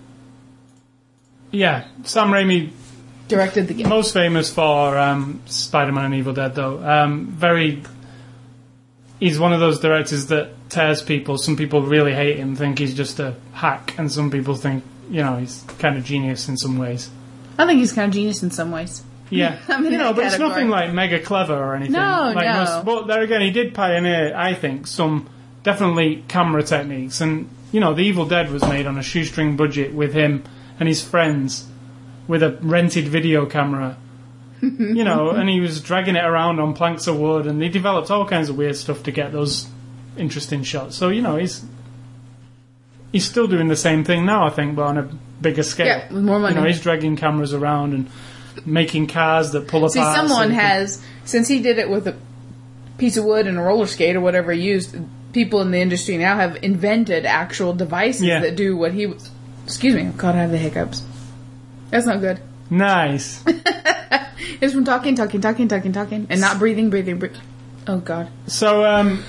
Yeah, Sam Raimi. Directed The Gift. Most famous for um, Spider-Man and Evil Dead, though. Um, very, he's one of those directors that tears people. Some people really hate him, think he's just a hack, and some people think, you know, he's kind of genius in some ways. I think he's kind of genius in some ways. Yeah, I mean, you know, but category. It's nothing like mega clever or anything. No, like no. Most, but there again, he did pioneer, I think, some definitely camera techniques, and you know, The Evil Dead was made on a shoestring budget with him and his friends. With a rented video camera, you know, and he was dragging it around on planks of wood, and they developed all kinds of weird stuff to get those interesting shots. So, you know, he's he's still doing the same thing now, I think, but on a bigger scale. Yeah, with more money. You know, he's dragging cameras around and making cars that pull apart. See, someone has, since he did it with a piece of wood and a roller skate or whatever he used, people in the industry now have invented actual devices yeah. that do what he was... Excuse me, God, I have the hiccups. That's not good. Nice. It's from talking, talking, talking, talking, talking, and not breathing, breathing, breathing. Oh, God. So, um,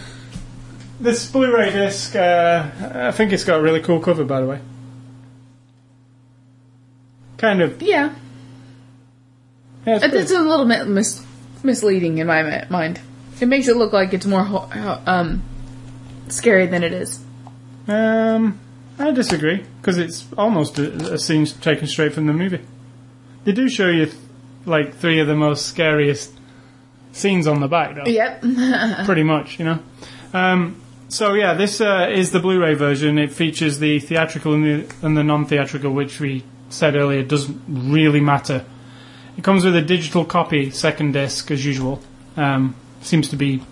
this Blu-ray disc, uh, I think it's got a really cool cover, by the way. Kind of. Yeah. Yeah, it's, pretty... it's a little bit mis- misleading in my mind. It makes it look like it's more ho- um, scary than it is. Um, I disagree, because it's almost a, a scene taken straight from the movie. They do show you, th- like, three of the most scariest scenes on the back, though. Yep. Pretty much, you know. Um, so, yeah, this uh, is the Blu-ray version. It features the theatrical and the, and the non-theatrical, which we said earlier doesn't really matter. It comes with a digital copy, second disc, as usual. Um, seems to be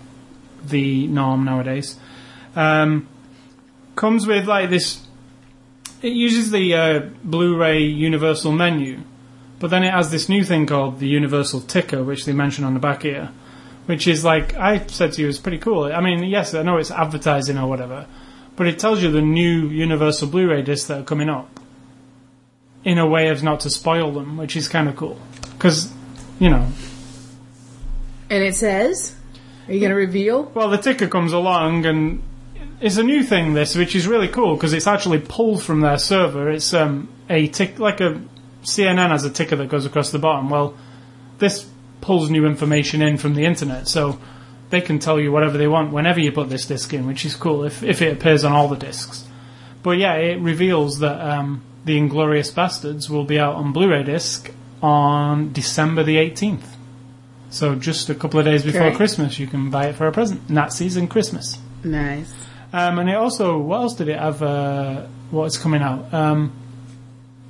the norm nowadays. Um, comes with, like, this... It uses the uh, Blu-ray Universal menu, but then it has this new thing called the Universal Ticker, which they mention on the back here, which is, like, I said to you, it's pretty cool. I mean, yes, I know it's advertising or whatever, but it tells you the new Universal Blu-ray discs that are coming up in a way of not to spoil them, which is kind of cool. Because, you know... And it says? Are you going to reveal? Well, the ticker comes along, and it's a new thing, this, which is really cool, because it's actually pulled from their server. It's um, a tick, like a... C N N has a ticker that goes across the bottom. Well, this pulls new information in from the internet, so they can tell you whatever they want whenever you put this disc in, which is cool if, if it appears on all the discs. But yeah, it reveals that um, The Inglourious Bastards will be out on Blu-ray disc on December the eighteenth. So just a couple of days before Great. Christmas, you can buy it for a present. Nazis and Christmas. Nice. Um, and it also, what else did it have? Uh, what's coming out? Um,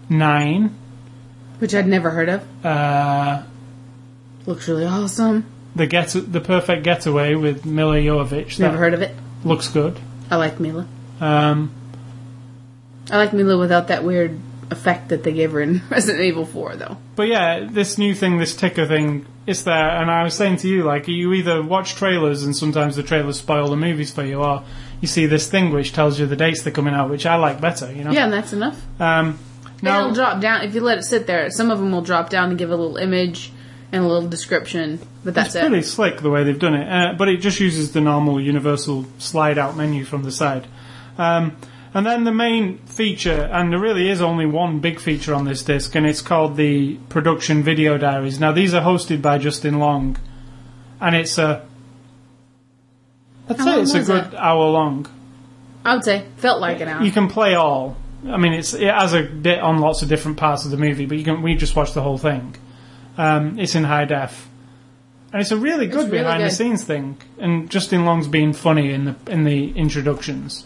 nine. Which I'd never heard of. Uh, looks really awesome. The get the perfect getaway with Mila Jovovich. Never heard of it. Looks good. I like Mila. Um, I like Mila without that weird effect that they gave her in Resident Evil four, though. But yeah, this new thing, this ticker thing, it's there. And I was saying to you, like, you either watch trailers, and sometimes the trailers spoil the movies for you, or you see this thing which tells you the dates they're coming out, which I like better. You know. Yeah, and that's enough. Um. Now, it'll drop down. If you let it sit there, some of them will drop down and give a little image and a little description, but that's it. It's pretty slick the way they've done it, uh, but it just uses the normal universal slide-out menu from the side. Um, and then the main feature, and there really is only one big feature on this disc, and it's called the Production Video Diaries. Now, these are hosted by Justin Long, and it's a... I'd say it's a good it? hour long. I would say. Felt like an hour. You can play all... I mean, it's it has a bit on lots of different parts of the movie, but you can we just watched the whole thing. Um, it's in high def, and it's a really good really behind good. the scenes thing. And Justin Long's being funny in the in the introductions.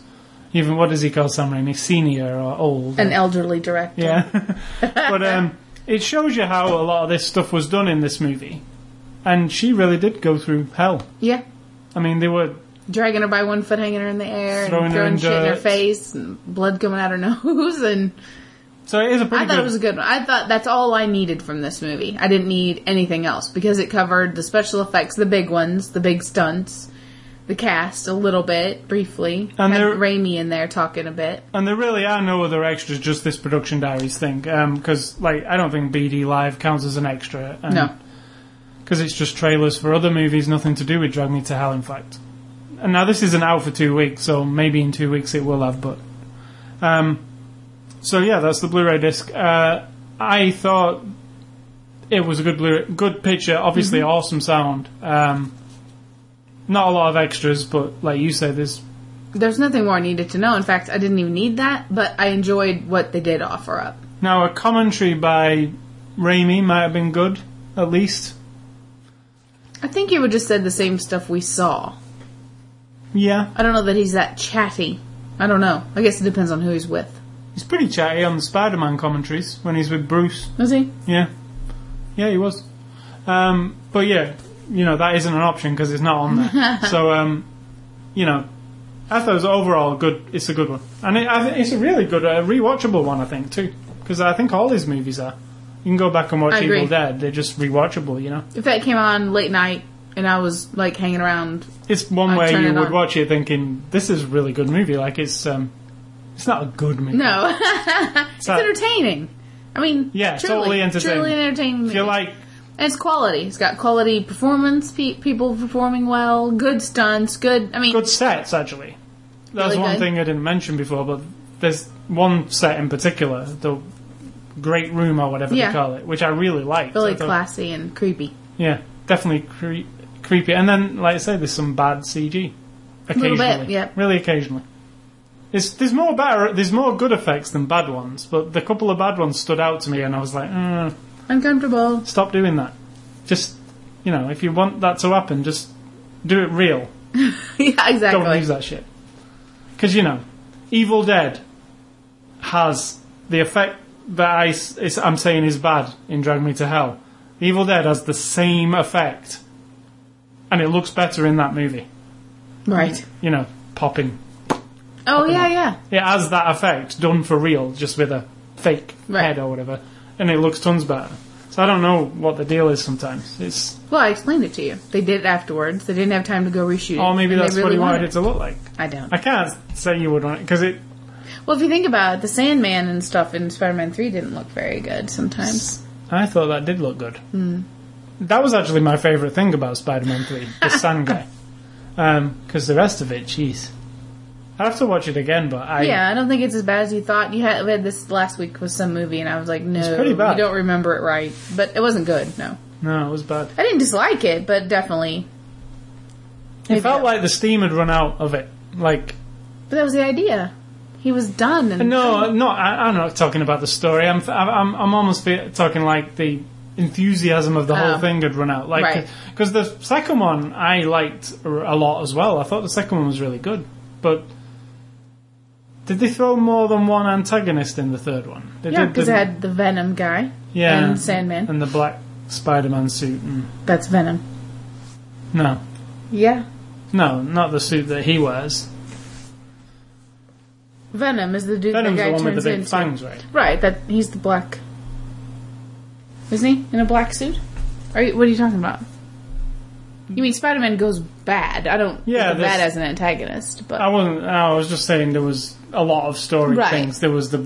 Even what does he call Sam Raimi? Senior or old? An or, elderly director. Yeah, but um, it shows you how a lot of this stuff was done in this movie, and she really did go through hell. Yeah, I mean they were. Dragging her by one foot, hanging her in the air, throwing and throwing in shit dirt. in her face, and blood coming out her nose, and so it is a pretty. I thought good... it was a good one. I thought that's all I needed from this movie. I didn't need anything else because it covered the special effects, the big ones, the big stunts, the cast a little bit briefly, and had there... Raimi in there talking a bit. And there really are no other extras, just this production diaries thing. Because, um, like, I don't think B D Live counts as an extra. And... No, because it's just trailers for other movies, nothing to do with Drag Me to Hell. In fact. And now this isn't out for two weeks, so maybe in two weeks it will have, but... Um, so, yeah, that's the Blu-ray disc. Uh, I thought it was a good Blu-ray, good picture, obviously mm-hmm. awesome sound. Um, not a lot of extras, but like you said, there's... There's nothing more I needed to know. In fact, I didn't even need that, but I enjoyed what they did offer up. Now, a commentary by Raimi might have been good, at least. I think you would just said the same stuff we saw. Yeah. I don't know that he's that chatty. I don't know. I guess it depends on who he's with. He's pretty chatty on the Spider-Man commentaries when he's with Bruce. Was he? Yeah. Yeah, he was. Um, but yeah, you know, that isn't an option because it's not on there. so, um, you know, I thought it was overall good. It's a good one. And it, I th- it's a really good, uh, rewatchable one, I think, too. Because I think all his movies are. You can go back and watch Evil Dead. They're just rewatchable, you know. If that came on late night, and I was, like, hanging around. It's one way you would watch it thinking, this is a really good movie. Like, it's um, it's not a good movie. No. it's, it's entertaining. I mean, yeah, truly, totally entertaining. Truly entertaining. If you like And it's quality. It's got quality performance, pe- people performing well, good stunts, good, I mean... Good sets, actually. That's really one good. thing I didn't mention before, but there's one set in particular, the Great Room or whatever yeah. they call it, which I really liked. Really thought, classy and creepy. Yeah, definitely cre- creepy. And then, like I say, there's some bad C G. Occasionally. A little bit, yeah. Really occasionally. It's, there's more better, there's more good effects than bad ones, but the couple of bad ones stood out to me, and I was like, mm, uncomfortable. Stop doing that. Just, you know, if you want that to happen, just do it real. Yeah, exactly. Don't use that shit. Because, you know, Evil Dead has the effect that I, is, I'm saying is bad in Drag Me to Hell. Evil Dead has the same effect, and it looks better in that movie. Right. You know, popping. Oh, yeah, up. yeah. It has that effect done for real, just with a fake right. head or whatever, and it looks tons better. So I don't know what the deal is sometimes. It's Well, I explained it to you. They did it afterwards. They didn't have time to go reshoot it. Or maybe that's really what he wanted it to look like. I don't. I can't say you would want it, because it... Well, if you think about it, the Sandman and stuff in Spider-Man three didn't look very good sometimes. I thought that did look good. Mm. That was actually my favourite thing about Spider-Man three, the sand guy. Because um, the rest of it, jeez... I have to watch it again, but I... Yeah, I don't think it's as bad as you thought. You had, we had this last week with some movie, and I was like, no, it's pretty bad. You don't remember it right. But it wasn't good, no. No, it was bad. I didn't dislike it, but definitely... It felt like the steam had run out of it. Like... But that was the idea. He was done. And no, no, I, I'm not talking about the story. I'm I'm, I'm almost talking like the enthusiasm of the whole oh. thing had run out. Like, because right. the second one I liked a lot as well. I thought the second one was really good, but... Did they throw more than one antagonist in the third one? They yeah, because they had the Venom guy yeah, and Sandman. And the black Spider-Man suit. And... That's Venom. No. Yeah. No, not the suit that he wears. Venom is the dude Venom's that guy the one turns with the big into. fangs, right? Right, that, he's the black... Isn't he? In a black suit? Are you, what are you talking about? You mean Spider-Man goes bad. I don't yeah, think bad as an antagonist. But I wasn't... I was just saying there was... a lot of story right. things. There was the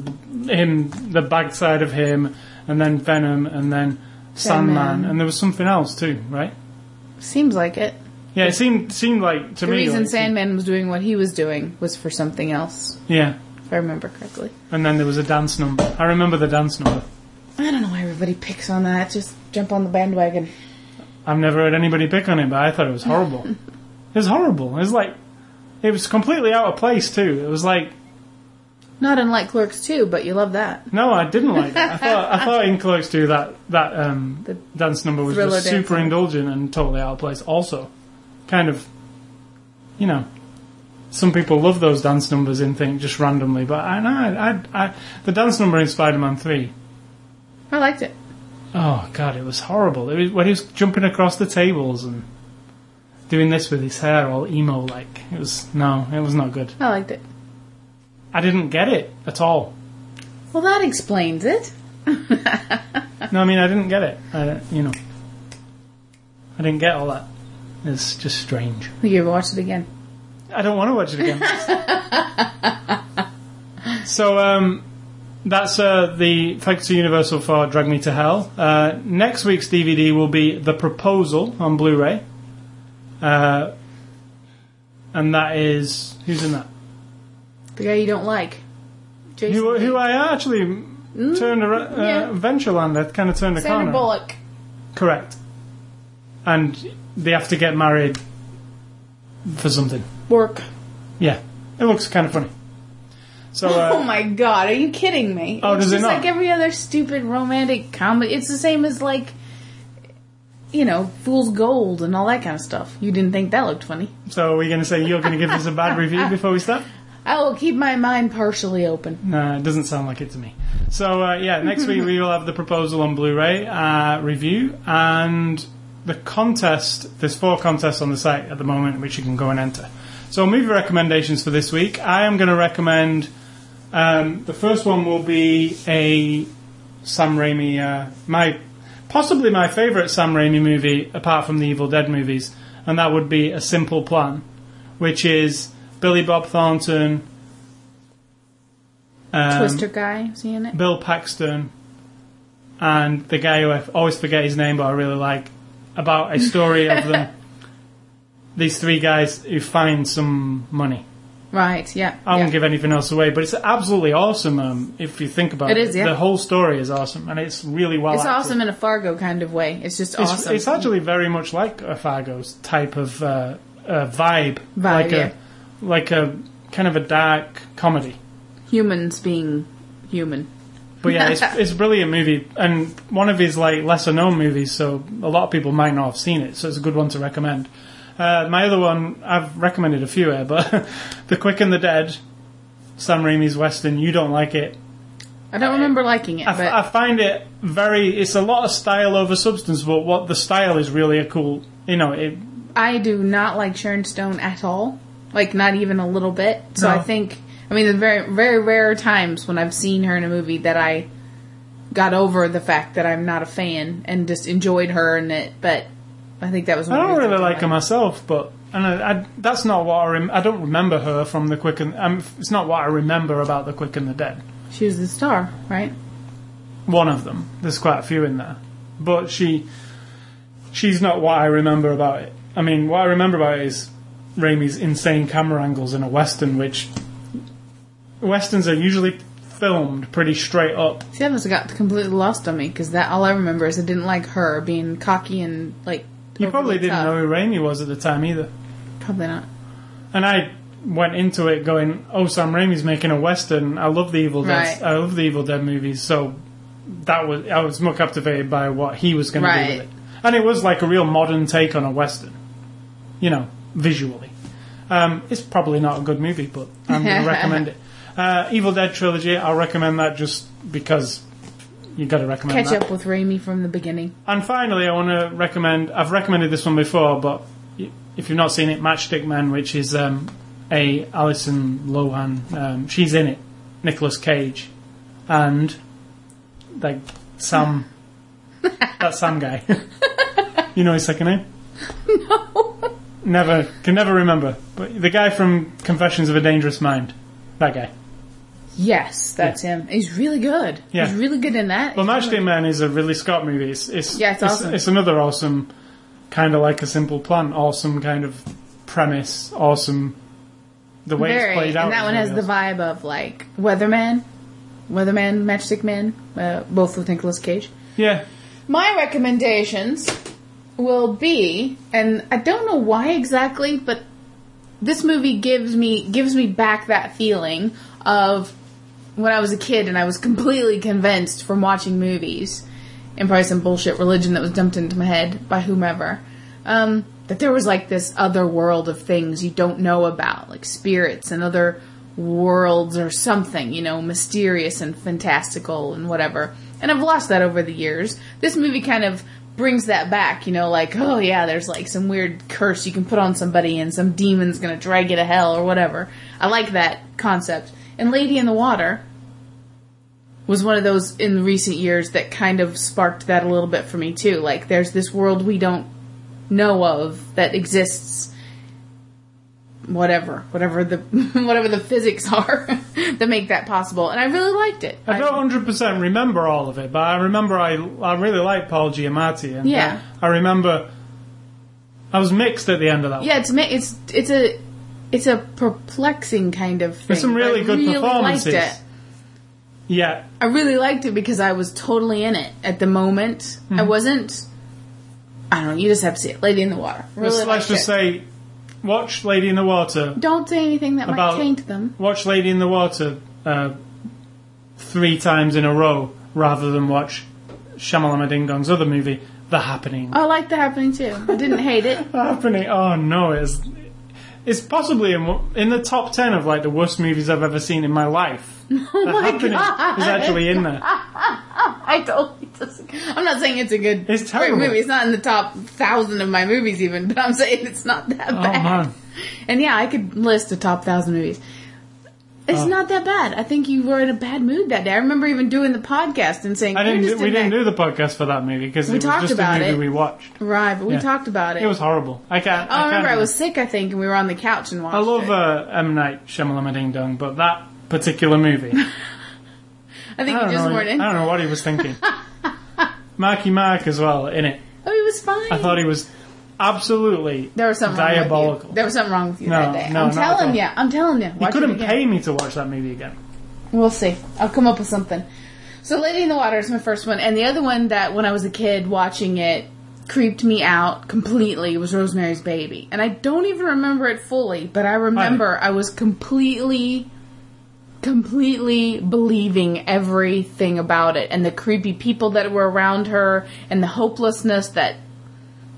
him, the backside of him, and then Venom, and then Sandman, Sandman, and there was something else too, right? Seems like it. Yeah, it seemed seemed like to the me. The reason like, Sandman was doing what he was doing was for something else. Yeah, if I remember correctly. And then there was a dance number. I remember the dance number. I don't know why everybody picks on that. Just jump on the bandwagon. I've never heard anybody pick on it, but I thought it was horrible. It was horrible. It was like it was completely out of place too. It was like. Not unlike Clerks two, but you love that. No, I didn't like that. I thought, I thought in Clerks two that, that um, the dance number was just super indulgent and totally out of place. Also, kind of, you know, some people love those dance numbers in things just randomly, but I, I, I, I the dance number in Spider-Man three. I liked it. Oh, God, it was horrible. It was, when he was jumping across the tables and doing this with his hair all emo-like. It was, no, it was not good. I liked it. I didn't get it at all. Well, that explains it. No, I mean, I didn't get it. I, you know, I didn't get all that. It's just strange. You ever watch it again? I don't want to watch it again. So um, that's uh, the thanks to Universal for Drag Me to Hell. Uh, next week's D V D will be The Proposal on Blu-ray. Uh, and that is... Who's in that? The guy you don't like. Jason who, who I actually mm, turned around. Uh, yeah. Venturelander kind of turned a corner. Sandra Bullock. Correct. And they have to get married for something. Work. Yeah. It looks kind of funny. So. Uh, oh my God, are you kidding me? Oh, it's does just it not? Like every other stupid romantic comedy. It's the same as, like, you know, Fool's Gold and all that kind of stuff. You didn't think that looked funny. So are we going to say you're going to give us a bad review before we start? I will keep my mind partially open. No, it doesn't sound like it to me. So, uh, yeah, next week we will have The Proposal on Blu-ray uh, review, and the contest, there's four contests on the site at the moment which you can go and enter. So movie recommendations for this week. I am going to recommend, um, the first one will be a Sam Raimi, uh, my possibly my favourite Sam Raimi movie apart from the Evil Dead movies, and that would be A Simple Plan, which is... Billy Bob Thornton. Um, Twister guy, is he in it? Bill Paxton. and the guy who I always forget his name, but I really like, about a story of them, these three guys who find some money. Right, yeah. I won't yeah. give anything else away, but it's absolutely awesome um, if you think about it. It is, yeah. The whole story is awesome, and it's really well It's acted. awesome in a Fargo kind of way. It's just it's, awesome. It's actually very much like a Fargo's type of uh, uh, vibe. Vibe, like yeah. a, like a kind of a dark comedy. Humans being human. But yeah, it's, it's really a movie, and one of his like lesser-known movies, so a lot of people might not have seen it, so it's a good one to recommend. Uh, my other one, I've recommended a few here, but The Quick and the Dead, Sam Raimi's Western. You don't like it. I don't remember liking it. I, but... I find it very... It's a lot of style over substance, but what the style is really a cool... You know, it... I do not like Sharon Stone at all. Like, not even a little bit. So no. I think... I mean, there's very, very rare times when I've seen her in a movie that I got over the fact that I'm not a fan and just enjoyed her in it, but... I think that was. I don't really like her myself, but and I, I, that's not what I. Rem- I don't remember her from the Quick and. Um, it's not what I remember about the Quick and the Dead. She was the star, right? One of them. There's quite a few in there, but she. She's not what I remember about it. I mean, what I remember about it is Raimi's insane camera angles in a western, which westerns are usually filmed pretty straight up. See, that must have got completely lost on me because that all I remember is I didn't like her being cocky and like. You probably didn't tough. know who Raimi was at the time either. Probably not. And I went into it going, oh, Sam Raimi's making a Western. I love the Evil Dead. Right. I love the Evil Dead movies. So that was I was more captivated by what he was going right. to do with it. And it was like a real modern take on a Western. You know, visually. Um, it's probably not a good movie, but I'm going to recommend it. Uh, Evil Dead trilogy, I'll recommend that just because... You've got to recommend Catch that. Catch up with Raimi from the beginning. And finally, I want to recommend... I've recommended this one before, but if you've not seen it, Matchstick Men, which is um, a Alison Lohman. Um, she's in it. Nicolas Cage. And, like, Sam... that Sam guy. You know his second name? No. Never. Can never remember. But the guy from Confessions of a Dangerous Mind. That guy. Yes, that's yeah. him. He's really good. Yeah. He's really good in that. Well, Matchstick really... Man is a Ridley Scott movie. It's, it's, yeah, it's, it's awesome. It's another awesome, kind of like A Simple Plan, awesome kind of premise, awesome the way Very, it's played out. And that one has else. the vibe of, like, Weatherman, Weatherman, Matchstick Man, uh, both with Nicolas Cage. Yeah. My recommendations will be, and I don't know why exactly, but this movie gives me gives me back that feeling of... when I was a kid and I was completely convinced from watching movies and probably some bullshit religion that was dumped into my head by whomever, um, that there was like this other world of things you don't know about, like spirits and other worlds or something, you know, mysterious and fantastical and whatever. And I've lost that over the years. This movie kind of brings that back, you know, like, oh yeah, there's like some weird curse you can put on somebody and some demon's gonna drag you to hell or whatever. I like that concept. And Lady in the Water was one of those in recent years that kind of sparked that a little bit for me, too. Like, there's this world we don't know of that exists... Whatever, whatever the whatever the physics are that make that possible, and I really liked it. I don't one hundred percent remember all of it, but I remember I I really liked Paul Giamatti, and yeah. I, I remember I was mixed at the end of that. Yeah, one. it's it's it's a. It's a perplexing kind of thing. There's some really I good really performances. Liked it. Yeah. I really liked it because I was totally in it at the moment. Mm-hmm. I wasn't... I don't know, you just have to see it. Lady in the Water. Really let's let's just it. say, watch Lady in the Water. Don't say anything that about, might taint them. Watch Lady in the Water uh, three times in a row rather than watch Shamalama Ding Dong's other movie, The Happening. I liked The Happening too. I didn't hate it. The Happening. Oh, no, it's... It's possibly in, in the top ten of like the worst movies I've ever seen in my life. Oh my god! Is actually in there. I totally disagree. I'm not saying it's a good it's terrible. Great movie. It's not in the top thousand of my movies even, but I'm saying it's not that oh, bad. Man. And yeah, I could list the top thousand movies. It's oh. not that bad. I think you were in a bad mood that day. I remember even doing the podcast and saying... I didn't do, we didn't do the podcast for that movie because it was just a movie it. we watched. Right, but we yeah. talked about it. It was horrible. I can't... Oh, I, I remember can't. I was sick, I think, and we were on the couch and watched it. I love it. Uh, M. Night Shyamalan Ding Dong, but that particular movie... I think I you just know, weren't in. I don't know what he was thinking. Marky Mark as well in it. Oh, he was fine. I thought he was absolutely there was something diabolical. Wrong with you. There was something wrong with you no, that day. No, I'm telling you. I'm telling you. You couldn't pay me to watch that movie again. We'll see. I'll come up with something. So Lady in the Water is my first one. And the other one that when I was a kid watching it creeped me out completely was Rosemary's Baby. And I don't even remember it fully, but I remember I, I was completely... completely believing everything about it, and the creepy people that were around her, and the hopelessness that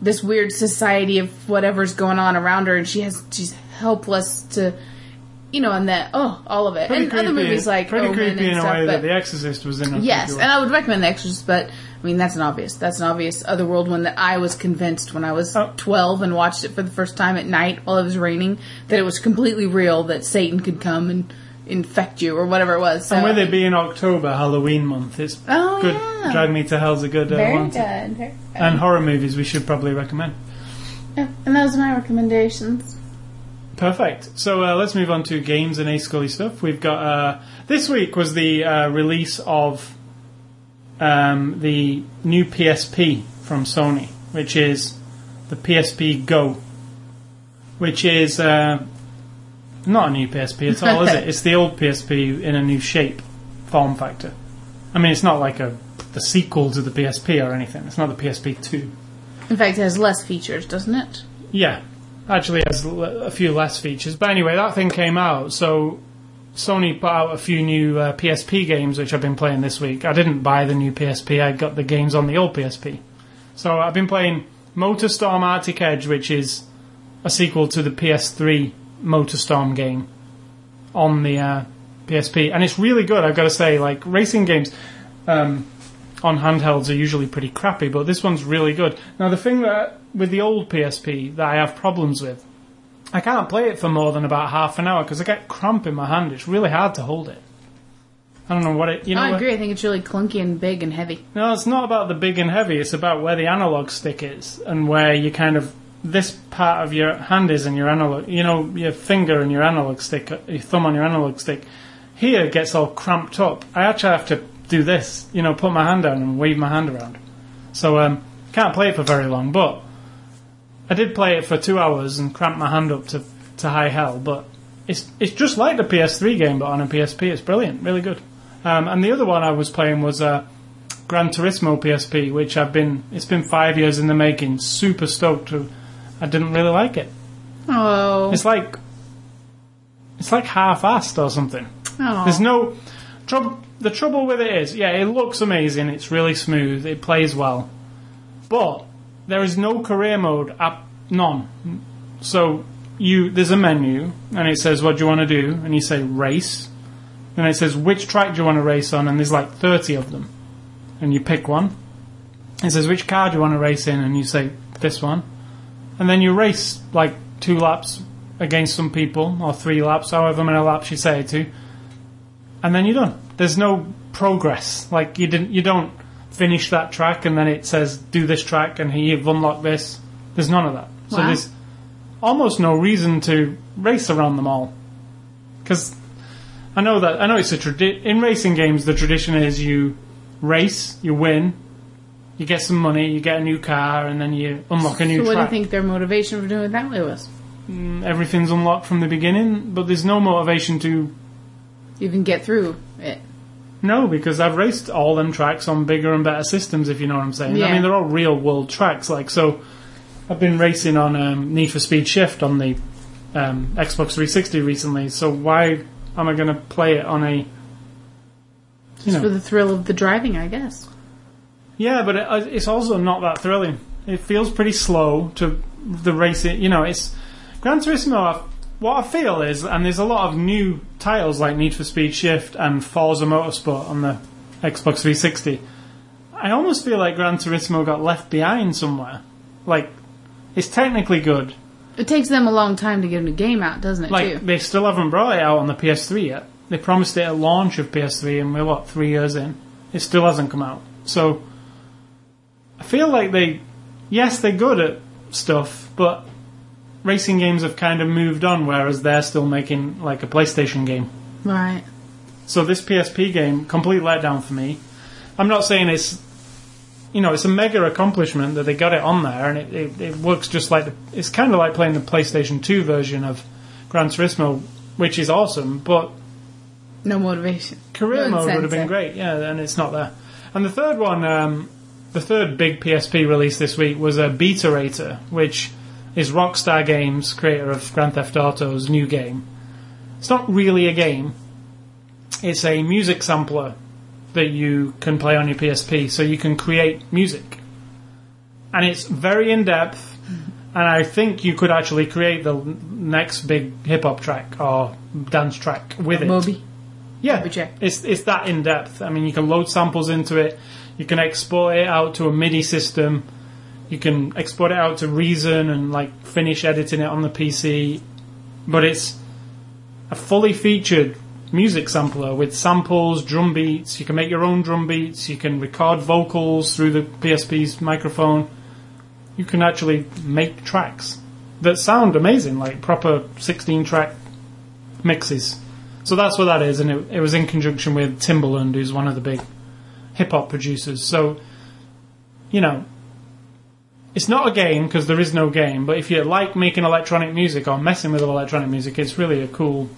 this weird society of whatever's going on around her, and she has she's helpless to, you know, and that oh, all of it. Pretty and creepy, other movies like pretty Omen creepy and stuff, in a way that The Exorcist was in. Yes, and I would recommend The Exorcist, but I mean that's an obvious that's an obvious otherworld one that I was convinced when I was oh. twelve and watched it for the first time at night while it was raining that it was completely real, that Satan could come and infect you or whatever it was. So, and with it being October, Halloween month, it's oh, good. Yeah. Drag Me to Hell's a good uh, very one. Very good. Very good. And horror movies we should probably recommend. Yeah, and those are my recommendations. Perfect. So uh, let's move on to games and A Scully stuff. We've got uh, this week was the uh, release of um, the new P S P from Sony, which is the P S P Go, which is. Uh, Not a new P S P at all, is it? It's the old P S P in a new shape, form factor. I mean, it's not like a the sequel to the P S P or anything. It's not the P S P two. In fact, it has less features, doesn't it? Yeah. Actually, it has a few less features. But anyway, that thing came out, so Sony put out a few new uh, P S P games, which I've been playing this week. I didn't buy the new P S P. I got the games on the old P S P. So I've been playing Motor Storm Arctic Edge, which is a sequel to the P S three Motor Storm game on the uh, P S P, and it's really good. I've got to say, like, racing games um, on handhelds are usually pretty crappy, but this one's really good. Now, the thing that with the old P S P that I have problems with, I can't play it for more than about half an hour because I get cramp in my hand. It's really hard to hold it. I don't know what it... You know, I agree. I think it's really clunky and big and heavy. No, it's not about the big and heavy. It's about where the analog stick is and where you kind of this part of your hand is in your analog, you know, your finger and your analog stick, your thumb on your analog stick, here gets all cramped up. I actually have to do this, you know, put my hand down and wave my hand around. So, um, can't play it for very long, but I did play it for two hours and cramped my hand up to, to high hell, but it's it's just like the P S three game, but on a P S P. It's brilliant, really good. Um, and the other one I was playing was uh, Gran Turismo P S P, which I've been, it's been five years in the making, super stoked to. I didn't really like it. Oh. It's like it's like half-assed or something. Oh. There's no trouble. The trouble with it is, yeah, it looks amazing. It's really smooth. It plays well, but there is no career mode. App, none. So you there's a menu, and it says, "What do you want to do?" And you say, "Race." Then it says, "Which track do you want to race on?" And there's like thirty of them, and you pick one. It says, "Which car do you want to race in?" And you say, "This one." And then you race, like, two laps against some people, or three laps, however many laps you say to, and then you're done. There's no progress. Like, you didn't, you don't finish that track, and then it says, do this track, and you've unlocked this. There's none of that. Wow. So there's almost no reason to race around them all. Because I know that, I know it's a tradi- in racing games, the tradition is you race, you win, you get some money, you get a new car, and then you unlock a new track. So what track. Do you think their motivation for doing it that way was? Mm, everything's unlocked from the beginning, but there's no motivation to... even get through it. No, because I've raced all them tracks on bigger and better systems, if you know what I'm saying. Yeah. I mean, they're all real-world tracks. Like, so I've been racing on um, Need for Speed Shift on the um, Xbox three sixty recently, so why am I going to play it on a... Just you know, for the thrill of the driving, I guess. Yeah, but it, it's also not that thrilling. It feels pretty slow to the racing. You know, it's Gran Turismo. What I feel is, and there's a lot of new titles like Need for Speed Shift and Forza Motorsport on the Xbox three sixty. I almost feel like Gran Turismo got left behind somewhere. Like, it's technically good. It takes them a long time to get a new game out, doesn't it, like, too? They still haven't brought it out on the P S three yet. They promised it at launch of P S three, and we're, what, three years in? It still hasn't come out. So... I feel like they, yes, they're good at stuff, but racing games have kind of moved on, whereas they're still making, like, a PlayStation game. Right. So this P S P game, complete letdown for me. I'm not saying it's you know, it's a mega accomplishment that they got it on there, and it, it, it works just like... The, it's kind of like playing the PlayStation two version of Gran Turismo, which is awesome, but... No motivation. Career mode would have been great, yeah, and it's not there. And the third one, um, the third big P S P release this week was a Beaterator, which is Rockstar Games, creator of Grand Theft Auto's new game. It's not really a game. It's a music sampler that you can play on your P S P, so you can create music. And it's very in-depth, and I think you could actually create the next big hip-hop track or dance track with it. Moby? Yeah, it's, it's that in-depth. I mean, you can load samples into it, you can export it out to a MIDI system, you can export it out to Reason and, like, finish editing it on the P C, but it's a fully featured music sampler with samples, drum beats. You can make your own drum beats. You can record vocals through the P S P's microphone. You can actually make tracks that sound amazing, like proper sixteen track mixes. So that's what that is, and it, it was in conjunction with Timbaland, who's one of the big hip-hop producers. So, you know, it's not a game because there is no game, but if you like making electronic music or messing with electronic music, it's really a cool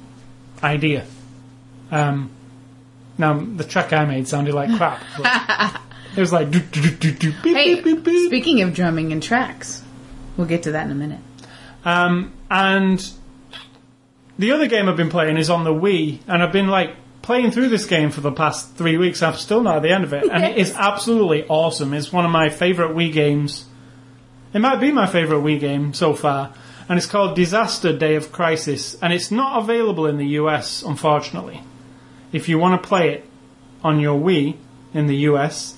idea. Um, now, the track I made sounded like crap. But it was like... Do, do, do, do, do, beep, hey, beep, beep, beep. Speaking of drumming and tracks, we'll get to that in a minute. Um, and the other game I've been playing is on the Wii, and I've been like playing through this game for the past three weeks. I'm still not at the end of it, and yes. It is absolutely awesome. It's one of my favourite Wii games. It might be my favourite Wii game so far. And it's called Disaster Day of Crisis, and it's not available in the U S, unfortunately. If you want to play it on your Wii in the U S,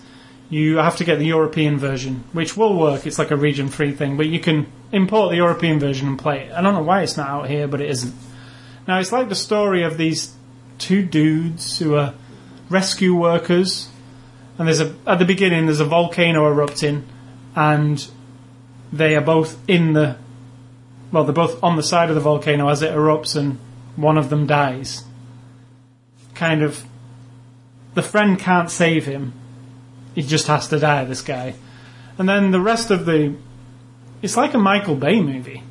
you have to get the European version, which will work. It's like a region free thing, but you can import the European version and play it. I don't know why it's not out here, but it isn't. Now, it's like the story of these two dudes who are rescue workers, and there's a at the beginning there's a volcano erupting, and they are both in the... Well, they're both on the side of the volcano as it erupts, and one of them dies. Kind of... The friend can't save him. He just has to die, this guy. And then the rest of the... It's like a Michael Bay movie.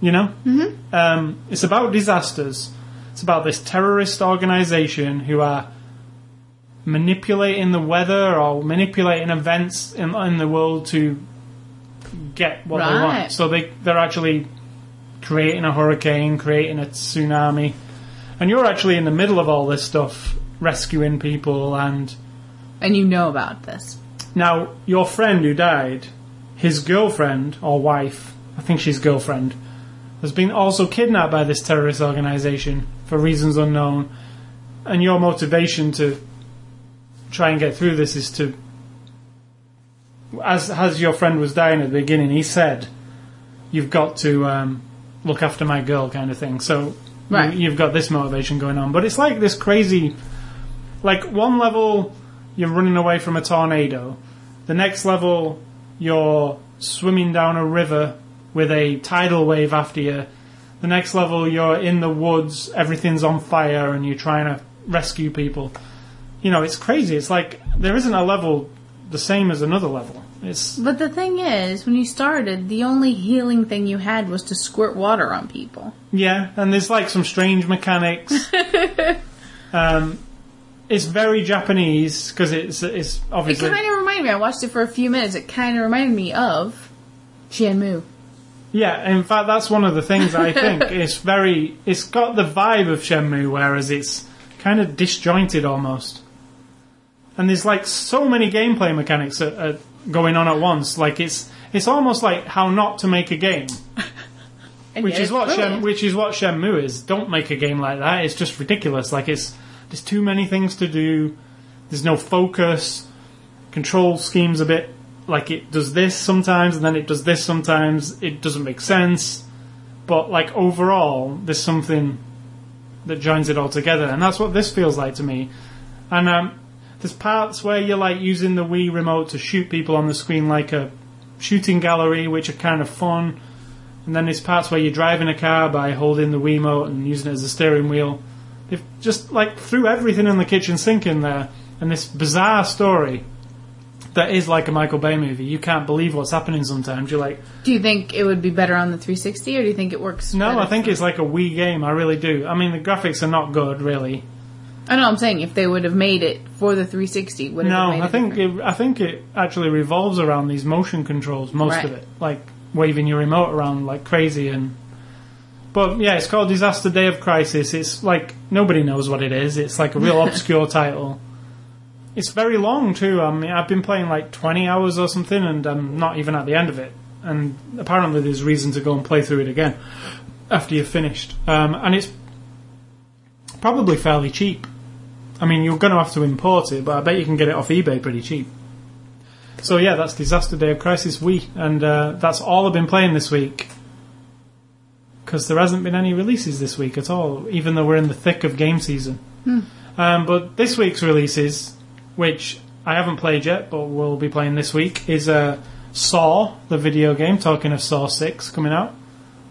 You know? Mm-hmm. Um, it's about disasters. It's about this terrorist organisation who are manipulating the weather or manipulating events in, in the world to... get what right. they want. So they, they're actually creating a hurricane, creating a tsunami. And you're actually in the middle of all this stuff, rescuing people and... And you know about this. Now, your friend who died, his girlfriend, or wife, I think she's girlfriend, has been also kidnapped by this terrorist organisation for reasons unknown. And your motivation to try and get through this is to... As as your friend was dying at the beginning, he said, "You've got to um, look after my girl," kind of thing. So right. you, you've got this motivation going on, but it's like this crazy, like one level you're running away from a tornado, the next level you're swimming down a river with a tidal wave after you, the next level you're in the woods, everything's on fire, and you're trying to rescue people. You know, it's crazy. It's like there isn't a level the same as another level. It's... But the thing is, when you started, the only healing thing you had was to squirt water on people. Yeah, and there's like some strange mechanics. um, it's very Japanese, because it's, it's obviously... It kind of reminded me, I watched it for a few minutes, it kind of reminded me of Shenmue. Yeah, in fact, that's one of the things I think. It's very... It's got the vibe of Shenmue, whereas it's kind of disjointed almost. And there's, like, so many gameplay mechanics that are going on at once. Like, it's it's almost like how not to make a game. which, is what Shen, which is what Shenmue is. Don't make a game like that. It's just ridiculous. Like, it's there's too many things to do. There's no focus. Control scheme's a bit... Like, it does this sometimes, and then it does this sometimes. It doesn't make sense. But, like, overall, there's something that joins it all together. And that's what this feels like to me. And, um... There's parts where you're like using the Wii remote to shoot people on the screen, like a shooting gallery, which are kind of fun. And then there's parts where you're driving a car by holding the Wiimote and using it as a steering wheel. They've just like threw everything in the kitchen sink in there, and this bizarre story that is like a Michael Bay movie. You can't believe what's happening sometimes. You're like... Do you think it would be better on the three sixty, or do you think it works No, better? I think it's like a Wii game. I really do. I mean, the graphics are not good, really. I know what I'm saying. If they would have made it for the three sixty, would it no, have made it I think it, I think it actually revolves around these motion controls, most right. of it. Like, waving your remote around like crazy and... But, yeah, it's called Disaster Day of Crisis. It's like... Nobody knows what it is. It's like a real obscure title. It's very long, too. I mean, I've been playing like twenty hours or something, and I'm not even at the end of it. And apparently there's reason to go and play through it again after you've finished. Um, and it's probably fairly cheap. I mean, you're going to have to import it, but I bet you can get it off eBay pretty cheap. So, yeah, that's Disaster Day of Crisis Wii. And uh, that's all I've been playing this week. Because there hasn't been any releases this week at all, even though we're in the thick of game season. Hmm. Um, but this week's releases... which I haven't played yet, but we'll be playing this week, is uh, Saw, the video game, talking of Saw six coming out.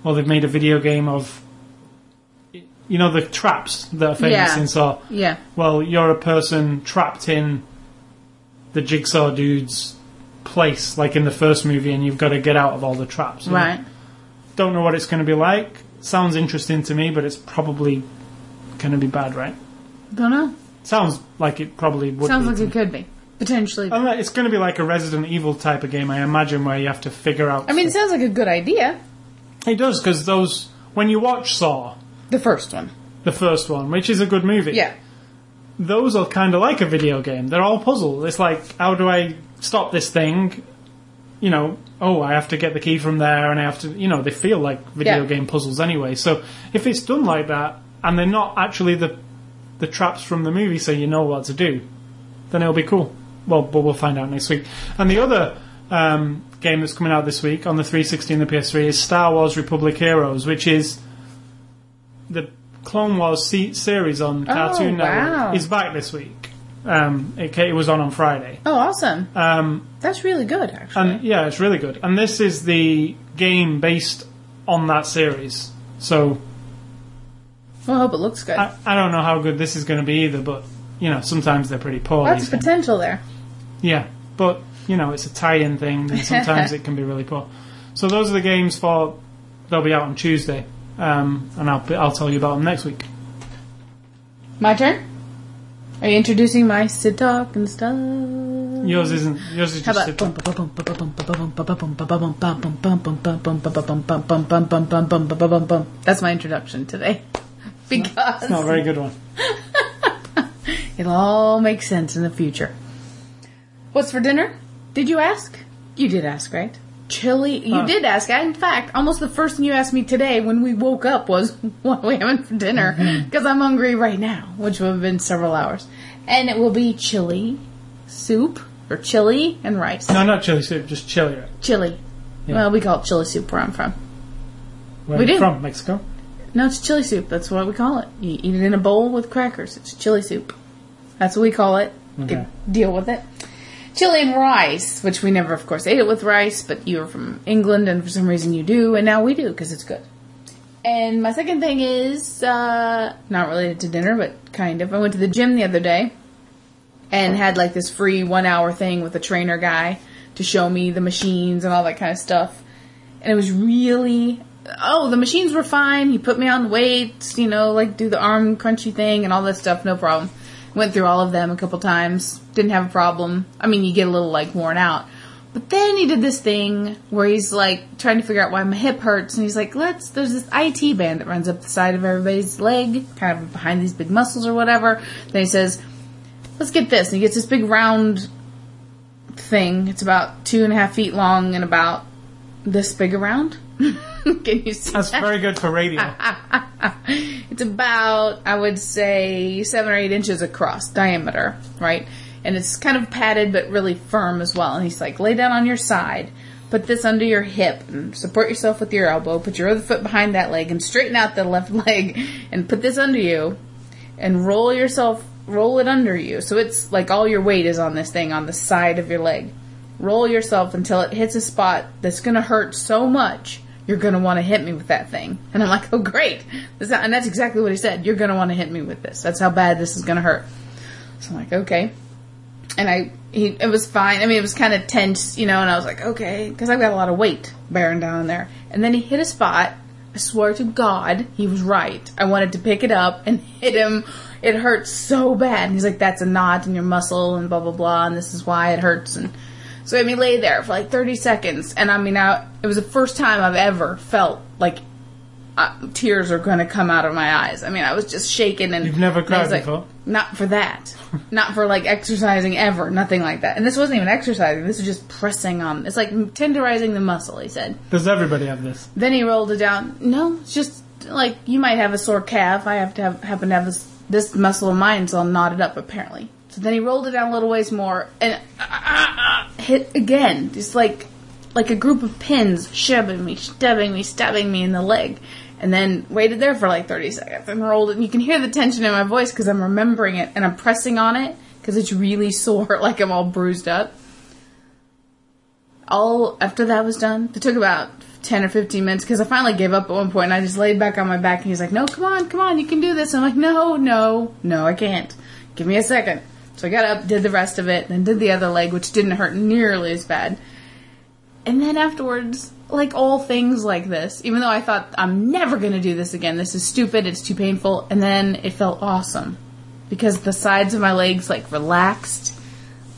Well, they've made a video game of, you know, the traps that are famous yeah. in Saw. Yeah. Well, you're a person trapped in the Jigsaw dude's place, like in the first movie, and you've got to get out of all the traps. Right. And don't know what it's going to be like. Sounds interesting to me, but it's probably going to be bad, right? Don't know. Sounds like it probably would Sounds be. Sounds like it could be. Potentially. It's going to be like a Resident Evil type of game, I imagine, where you have to figure out... I mean, stuff. It sounds like a good idea. It does, because those... When you watch Saw... The first one. The first one, which is a good movie. Yeah. Those are kind of like a video game. They're all puzzles. It's like, how do I stop this thing? You know, oh, I have to get the key from there, and I have to... You know, they feel like video yeah. game puzzles anyway. So, if it's done like that, and they're not actually the... the traps from the movie so you know what to do, then it'll be cool. Well, but we'll find out next week. And the other um, game that's coming out this week on the three sixty and the P S three is Star Wars Republic Heroes, which is the Clone Wars se- series on Cartoon oh, Network. Wow. It's back this week. Um, it, it was on on Friday. Oh, awesome. Um, that's really good, actually. And, yeah, it's really good. And this is the game based on that series. So... Well, I hope it looks good. I, I don't know how good this is going to be either, but, you know, sometimes they're pretty poor. Lots of potential there. Yeah, but, you know, it's a tie-in thing, and sometimes it can be really poor. So those are the games for... They'll be out on Tuesday, um, and I'll I'll tell you about them next week. My turn? Are you introducing my Sidtalk and stuff? Yours isn't. Yours is just Sidtalk. That's my introduction today. Because it's not a very good one. It'll all make sense in the future. What's for dinner? Did you ask? You did ask, right? Chili. You oh. did ask. I, in fact, almost the first thing you asked me today when we woke up was, what are we having for dinner? Because mm-hmm. I'm hungry right now, which will have been several hours. And it will be chili soup, or chili and rice. No, not chili soup, just chili. Right? Chili. Yeah. Well, we call it chili soup where I'm from. Where we are you from? Mexico? No, it's chili soup. That's what we call it. You eat it in a bowl with crackers. It's chili soup. That's what we call it. Okay. Deal with it. Chili and rice, which we never, of course, ate it with rice, but you were from England, and for some reason you do, and now we do, because it's good. And my second thing is, uh, not related to dinner, but kind of. I went to the gym the other day and had, like, this free one-hour thing with a trainer guy to show me the machines and all that kind of stuff. And it was really... Oh, the machines were fine. He put me on weights, you know, like do the arm crunchy thing and all that stuff. No problem. Went through all of them a couple times. Didn't have a problem. I mean, you get a little like worn out. But then he did this thing where he's like trying to figure out why my hip hurts. And he's like, let's, there's this I T band that runs up the side of everybody's leg, kind of behind these big muscles or whatever. Then he says, let's get this. And he gets this big round thing. It's about two and a half feet long and about this big around. Can you see That's that? Very good for radio. It's about, I would say, seven or eight inches across diameter, right? And it's kind of padded but really firm as well. And he's like, lay down on your side, put this under your hip, and support yourself with your elbow, put your other foot behind that leg, and straighten out the left leg, and put this under you, and roll yourself, roll it under you. So it's like all your weight is on this thing, on the side of your leg. Roll yourself until it hits a spot that's going to hurt so much you're going to want to hit me with that thing. And I'm like, oh, great. And that's exactly what he said. You're going to want to hit me with this. That's how bad this is going to hurt. So I'm like, okay. and I he it was fine. I mean, it was kind of tense, you know, and I was like, okay, because I've got a lot of weight bearing down there. And then he hit a spot. I swear to God, he was right. I wanted to pick it up and hit him. It hurts so bad. And he's like, that's a knot in your muscle and blah, blah, blah, and this is why it hurts. And so I mean, lay there for like thirty seconds. And I mean, I, it was the first time I've ever felt like uh, tears are going to come out of my eyes. I mean, I was just shaking. And you've never cried like, before? Not for that. Not for like exercising ever. Nothing like that. And this wasn't even exercising. This was just pressing on. It's like tenderizing the muscle, he said. Does everybody have this? Then he rolled it down. No, it's just like you might have a sore calf. I have to have, happen to have this, this muscle of mine, so I'll knot it up apparently. So then he rolled it down a little ways more and uh, uh, uh, hit again. Just like like a group of pins shoving me, stabbing me, stabbing me in the leg. And then waited there for like thirty seconds and rolled it. And you can hear the tension in my voice because I'm remembering it and I'm pressing on it because it's really sore, like I'm all bruised up. All after that was done, it took about ten or fifteen minutes because I finally gave up at one point and I just laid back on my back and he's like, no, come on, come on, you can do this. And I'm like, no, no, no, I can't. Give me a second. So I got up, did the rest of it, then did the other leg, which didn't hurt nearly as bad. And then afterwards, like all things like this, even though I thought, I'm never going to do this again, this is stupid, it's too painful, and then it felt awesome. Because the sides of my legs, like, relaxed,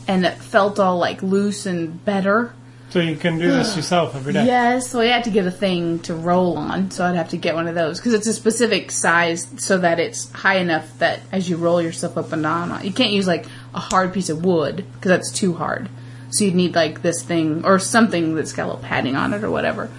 and it felt all, like, loose and better. So you can do this yourself every day? Yes, well, you had to get a thing to roll on, so I'd have to get one of those. Because it's a specific size so that it's high enough that as you roll yourself up and down, you can't use, like, a hard piece of wood, because that's too hard. So you'd need, like, this thing, or something that's got a little padding on it or whatever.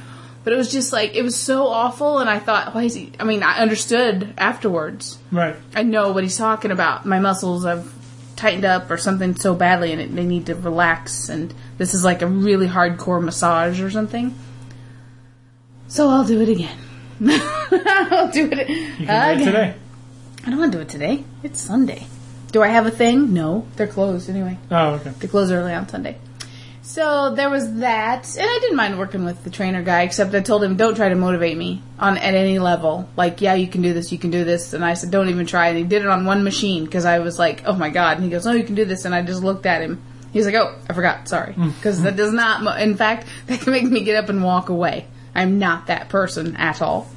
But it was just, like, it was so awful, and I thought, why is he... I mean, I understood afterwards. Right. I know what he's talking about. My muscles have tightened up or something so badly, and it, they need to relax, and this is, like, a really hardcore massage or something. So I'll do it again. I'll do it You can do it today. I don't want to do it today. It's Sunday. Do I have a thing? No. They're closed anyway. Oh, okay. They close early on Sunday. So there was that. And I didn't mind working with the trainer guy, except I told him, don't try to motivate me on at any level. Like, yeah, you can do this, you can do this. And I said, don't even try. And he did it on one machine because I was like, oh, my God. And he goes, oh, you can do this. And I just looked at him. He's like, oh, I forgot. Sorry. Because that does not, mo- in fact, that can make me get up and walk away. I'm not that person at all.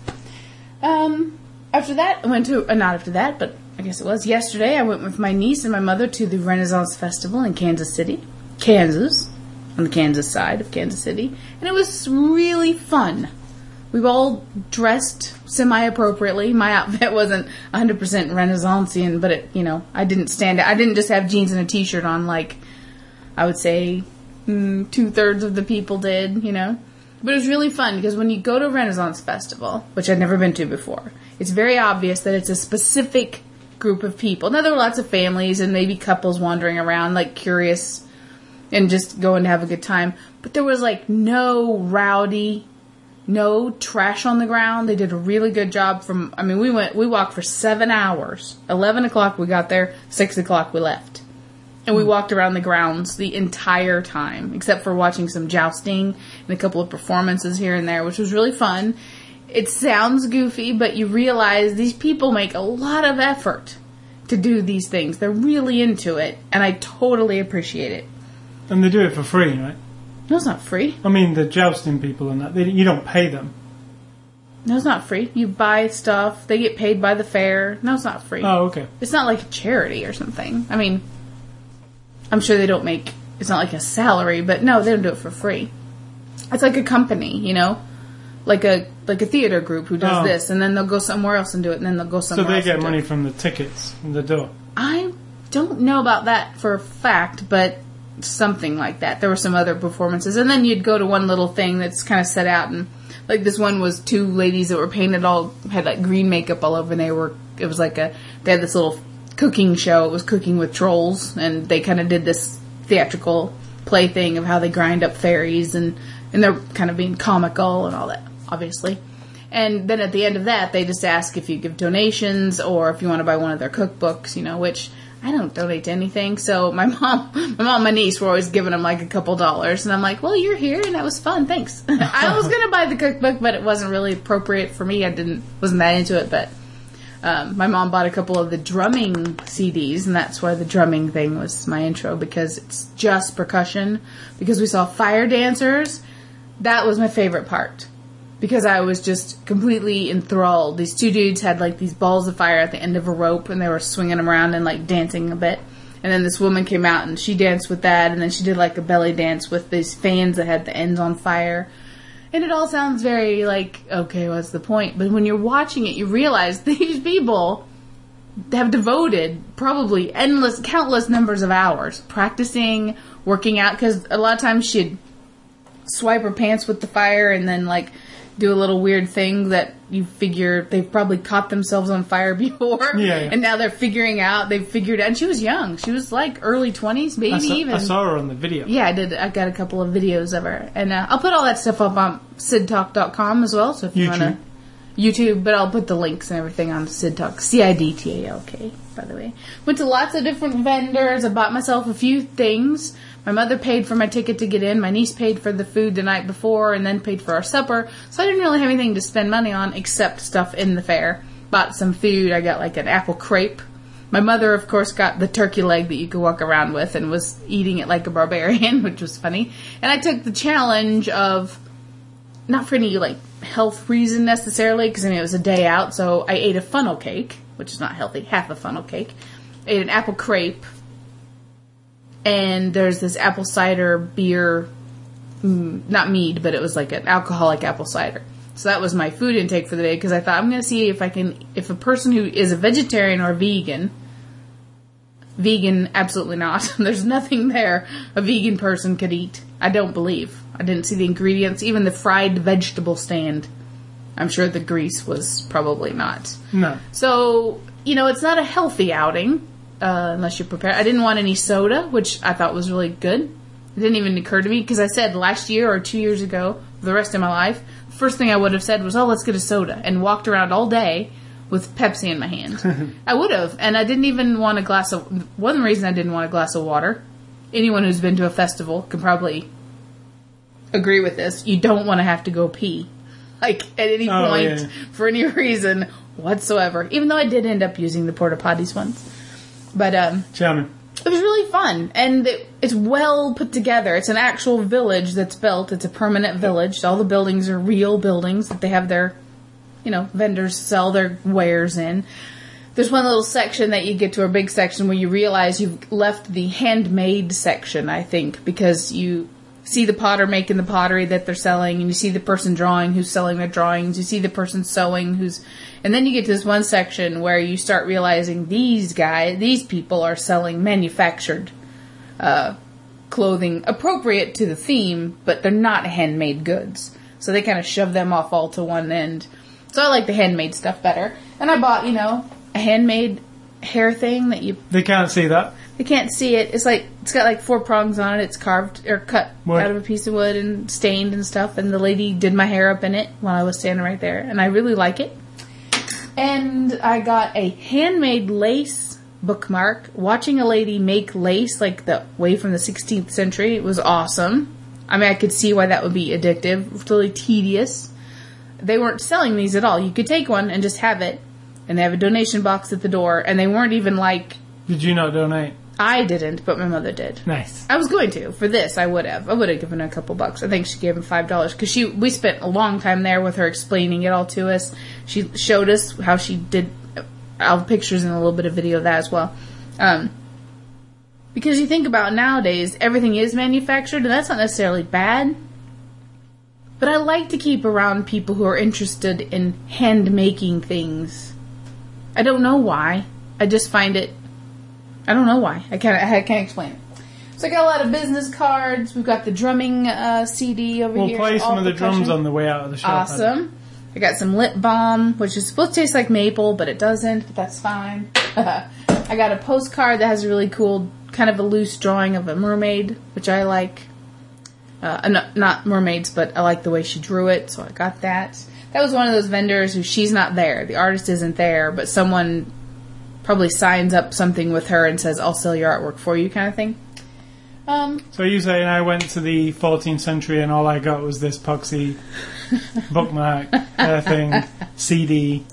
Um, after that, I went to, uh, not after that, but. I guess it was yesterday. I went with my niece and my mother to the Renaissance Festival in Kansas City, Kansas, on the Kansas side of Kansas City, and it was really fun. We were all dressed semi-appropriately. My outfit wasn't one hundred percent Renaissanceian, but it, you know, I didn't stand out. I didn't just have jeans and a t-shirt on like I would say mm, two-thirds of the people did, you know. But it was really fun because when you go to a Renaissance Festival, which I'd never been to before, it's very obvious that it's a specific group of people. Now, there were lots of families and maybe couples wandering around, like, curious and just going to have a good time. But there was, like, no rowdy, no trash on the ground. They did a really good job from, I mean, we went, we walked for seven hours. eleven o'clock we got there, six o'clock we left. And we walked around the grounds the entire time, except for watching some jousting and a couple of performances here and there, which was really fun. It sounds goofy, but you realize these people make a lot of effort to do these things. They're really into it, and I totally appreciate it. And they do it for free, right? No, it's not free. I mean, the jousting people and that. They, you don't pay them. No, it's not free. You buy stuff. They get paid by the fair. No, it's not free. Oh, okay. It's not like a charity or something. I mean, I'm sure they don't make... It's not like a salary, but no, they don't do it for free. It's like a company, you know? Like a like a theater group who does oh. this, and then they'll go somewhere else and do it, and then they'll go somewhere else. So they else get and money from the tickets in the door. I don't know about that for a fact, but something like that. There were some other performances, and then you'd go to one little thing that's kind of set out, and like this one was two ladies that were painted all had like green makeup all over, and they were it was like a they had this little cooking show. It was cooking with trolls, and they kind of did this theatrical play thing of how they grind up fairies, and and they're kind of being comical and all that. Obviously. And then at the end of that, they just ask if you give donations or if you want to buy one of their cookbooks, you know, which I don't donate to anything. So my mom, my mom and my niece were always giving them like a couple dollars. And I'm like, well, you're here and that was fun. Thanks. I was going to buy the cookbook, but it wasn't really appropriate for me. I didn't, wasn't that into it, but Um, my mom bought a couple of the drumming C Ds, and that's why the drumming thing was my intro, because it's just percussion. Because we saw Fire Dancers. That was my favorite part, because I was just completely enthralled. These two dudes had, like, these balls of fire at the end of a rope, and they were swinging them around and, like, dancing a bit. And then this woman came out, and she danced with that, and then she did, like, a belly dance with these fans that had the ends on fire. And it all sounds very, like, okay, what's the point? But when you're watching it, you realize these people have devoted probably endless, countless numbers of hours practicing, working out, because a lot of times she'd swipe her pants with the fire and then, like, do a little weird thing that you figure they've probably caught themselves on fire before. Yeah, yeah. And now they're figuring out, they've figured out. And she was young. She was, like, early twenties, maybe I saw, even. I saw her on the video. Yeah, I did. I got a couple of videos of her. And uh, I'll put all that stuff up on Sidtalk dot com as well. So if you want to... YouTube, but I'll put the links and everything on Sidtalk. C I D T A L K, by the way. Went to lots of different vendors. I bought myself a few things. My mother paid for my ticket to get in. My niece paid for the food the night before and then paid for our supper. So I didn't really have anything to spend money on except stuff in the fair. Bought some food. I got like an apple crepe. My mother, of course, got the turkey leg that you could walk around with and was eating it like a barbarian, which was funny. And I took the challenge of, not for any, like, health reason necessarily, because I mean it was a day out, so I ate a funnel cake, which is not healthy, half a funnel cake, ate an apple crepe, and there's this apple cider beer, not mead, but it was like an alcoholic apple cider. So that was my food intake for the day, because I thought I'm going to see if I can, if a person who is a vegetarian or vegan, vegan, absolutely not, there's nothing there a vegan person could eat, I don't believe. I didn't see the ingredients, even the fried vegetable stand. I'm sure the grease was probably not. No. So, you know, it's not a healthy outing, uh, unless you're prepared. I didn't want any soda, which I thought was really good. It didn't even occur to me, because I said last year or two years ago, for the rest of my life, the first thing I would have said was, oh, let's get a soda, and walked around all day with Pepsi in my hand. I would have, and I didn't even want a glass of... One reason I didn't want a glass of water, anyone who's been to a festival can probably... agree with this, you don't want to have to go pee, like, at any oh, point, yeah. for any reason whatsoever, even though I did end up using the porta potties once, but um China. It was really fun, and it, it's well put together. It's an actual village that's built. It's a permanent village. All the buildings are real buildings that they have their, you know, vendors sell their wares in. There's one little section that you get to, a big section where you realize you've left the handmade section, I think, because you see the potter making the pottery that they're selling, and you see the person drawing who's selling their drawings, you see the person sewing who's... And then you get to this one section where you start realizing these guys, these people are selling manufactured uh, clothing appropriate to the theme, but they're not handmade goods. So they kind of shove them off all to one end. So I like the handmade stuff better. And I bought, you know, a handmade hair thing that you... They can't see that. They can't see it. It's like, it's got like four prongs on it. It's carved or cut what? out of a piece of wood and stained and stuff. And the lady did my hair up in it while I was standing right there. And I really like it. And I got a handmade lace bookmark. Watching a lady make lace, like the way from the sixteenth century, it was awesome. I mean, I could see why that would be addictive. Really tedious. They weren't selling these at all. You could take one and just have it. And they have a donation box at the door. And they weren't even like... Did you not donate? I didn't, but my mother did. Nice. I was going to. For this, I would have. I would have given her a couple bucks. I think she gave him five dollars. Because she, we spent a long time there with her explaining it all to us. She showed us how she did... I'll have pictures and a little bit of video of that as well. Um, because you think about nowadays, everything is manufactured, and that's not necessarily bad. But I like to keep around people who are interested in hand-making things. I don't know why. I just find it... I don't know why. I can't, I can't explain it. So I got a lot of business cards. We've got the drumming uh, C D over we'll here. We'll play some of the percussion drums on the way out of the show. Awesome. Party. I got some lip balm, which is supposed to taste like maple, but it doesn't. But that's fine. I got a postcard that has a really cool, kind of a loose drawing of a mermaid, which I like. Uh, not, not mermaids, but I like the way she drew it, so I got that. That was one of those vendors who she's not there. The artist isn't there, but someone... probably signs up something with her and says, I'll sell your artwork for you, kind of thing. Um, so you say, I went to the fourteenth century and all I got was this poxy bookmark uh, thing, C D.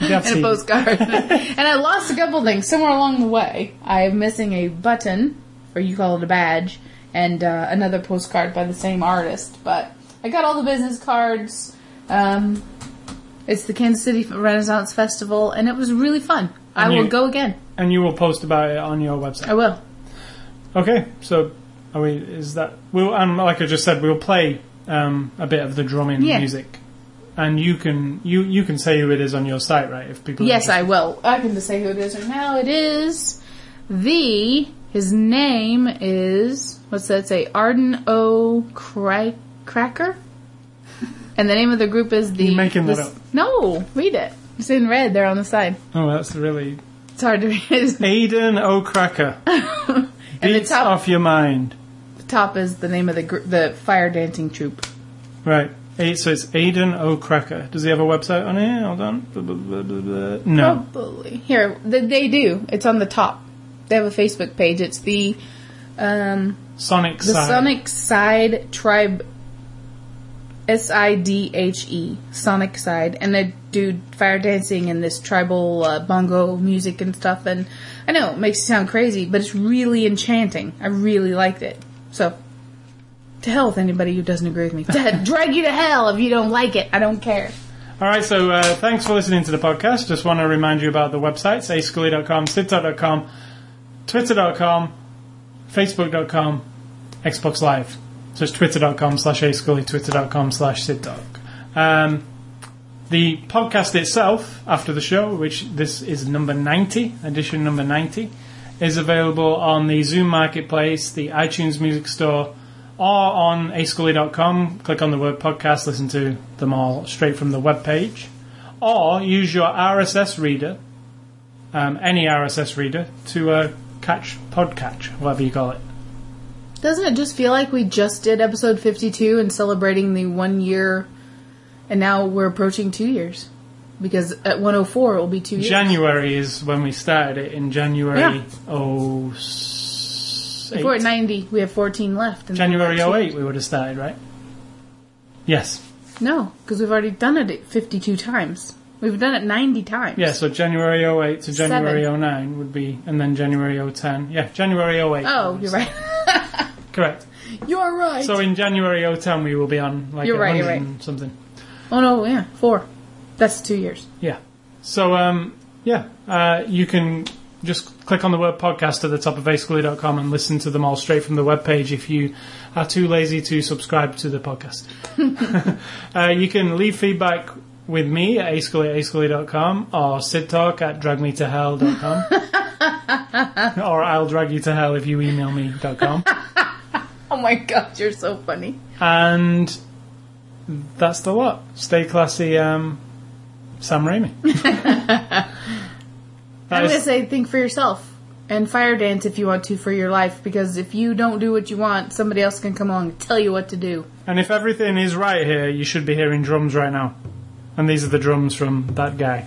and a postcard. And I lost a couple things somewhere along the way. I'm missing a button, or you call it a badge, and uh, another postcard by the same artist. But I got all the business cards. Um, it's the Kansas City Renaissance Festival, and it was really fun. I and will you, go again. And you will post about it on your website. I will. Okay, so are we? Is that? We'll, um, like I just said, we'll play um, a bit of the drumming yeah. music, and you can you, you can say who it is on your site, right? If people yes, I will. I can just say who it is right now. It is the. His name is what's that say? Aiden O'Cracker, and the name of the group is the. You're making that the, up? No, read it. It's in red there on the side. Oh, that's really. It's hard to read. Aiden O'Cracker. And the top, off your mind. The top is the name of the gr- the fire dancing troupe. Right. Eight, so it's Aiden O'Cracker. Does he have a website on here? Hold on. Blah, blah, blah, blah, blah. No. Probably. Here, they do. It's on the top. They have a Facebook page. It's the um, Sonic the Side. Sonic Side Tribe. S I D H E, Sonic Side, and they do fire dancing and this tribal uh, bongo music and stuff, and I know, it makes it sound crazy, but it's really enchanting. I really liked it. So, to hell with anybody who doesn't agree with me. To drag you to hell if you don't like it. I don't care. Alright, so uh, thanks for listening to the podcast. Just want to remind you about the websites, a scully dot com, sidtalk dot com, twitter dot com, facebook dot com, Xbox Live. So it's twitter dot com slash ascully, twitter dot com slash sidtalk. Um, the podcast itself, after the show, which this is number ninety, edition number ninety, is available on the Zoom Marketplace, the iTunes Music Store, or on a scully dot com. Click on the word podcast, listen to them all straight from the webpage. Or use your R S S reader, um, any R S S reader, to uh, catch, podcatch, whatever you call it. Doesn't it just feel like we just did episode fifty-two and celebrating the one year, and now we're approaching two years? Because at one oh four it will be two years. January is when we started it, in January yeah. oh eight. If we're at ninety, we have fourteen left. And January oh eight we would have started, right? Yes. No, because we've already done it fifty-two times. We've done it ninety times. Yeah, so January oh eight to January Seven. oh nine would be, and then January oh ten. Yeah, January oh eight. Oh, you're right. Correct. You're right. So in January oh ten we will be on like you're right, you're right. and something. Oh no, yeah, four. That's two years. Yeah. So um, yeah, uh, you can just click on the word podcast at the top of a scully dot com and listen to them all straight from the webpage if you are too lazy to subscribe to the podcast. uh, you can leave feedback with me at a scully at a scully dot com or sidtalk at drag me to hell dot com or I'll drag you to hell if you email me dot com. Oh my God, you're so funny. And that's the lot. Stay classy, um, Sam Raimi. I'm is- going to say think for yourself and fire dance if you want to for your life, because if you don't do what you want, somebody else can come along and tell you what to do. And if everything is right here, you should be hearing drums right now. And these are the drums from that guy.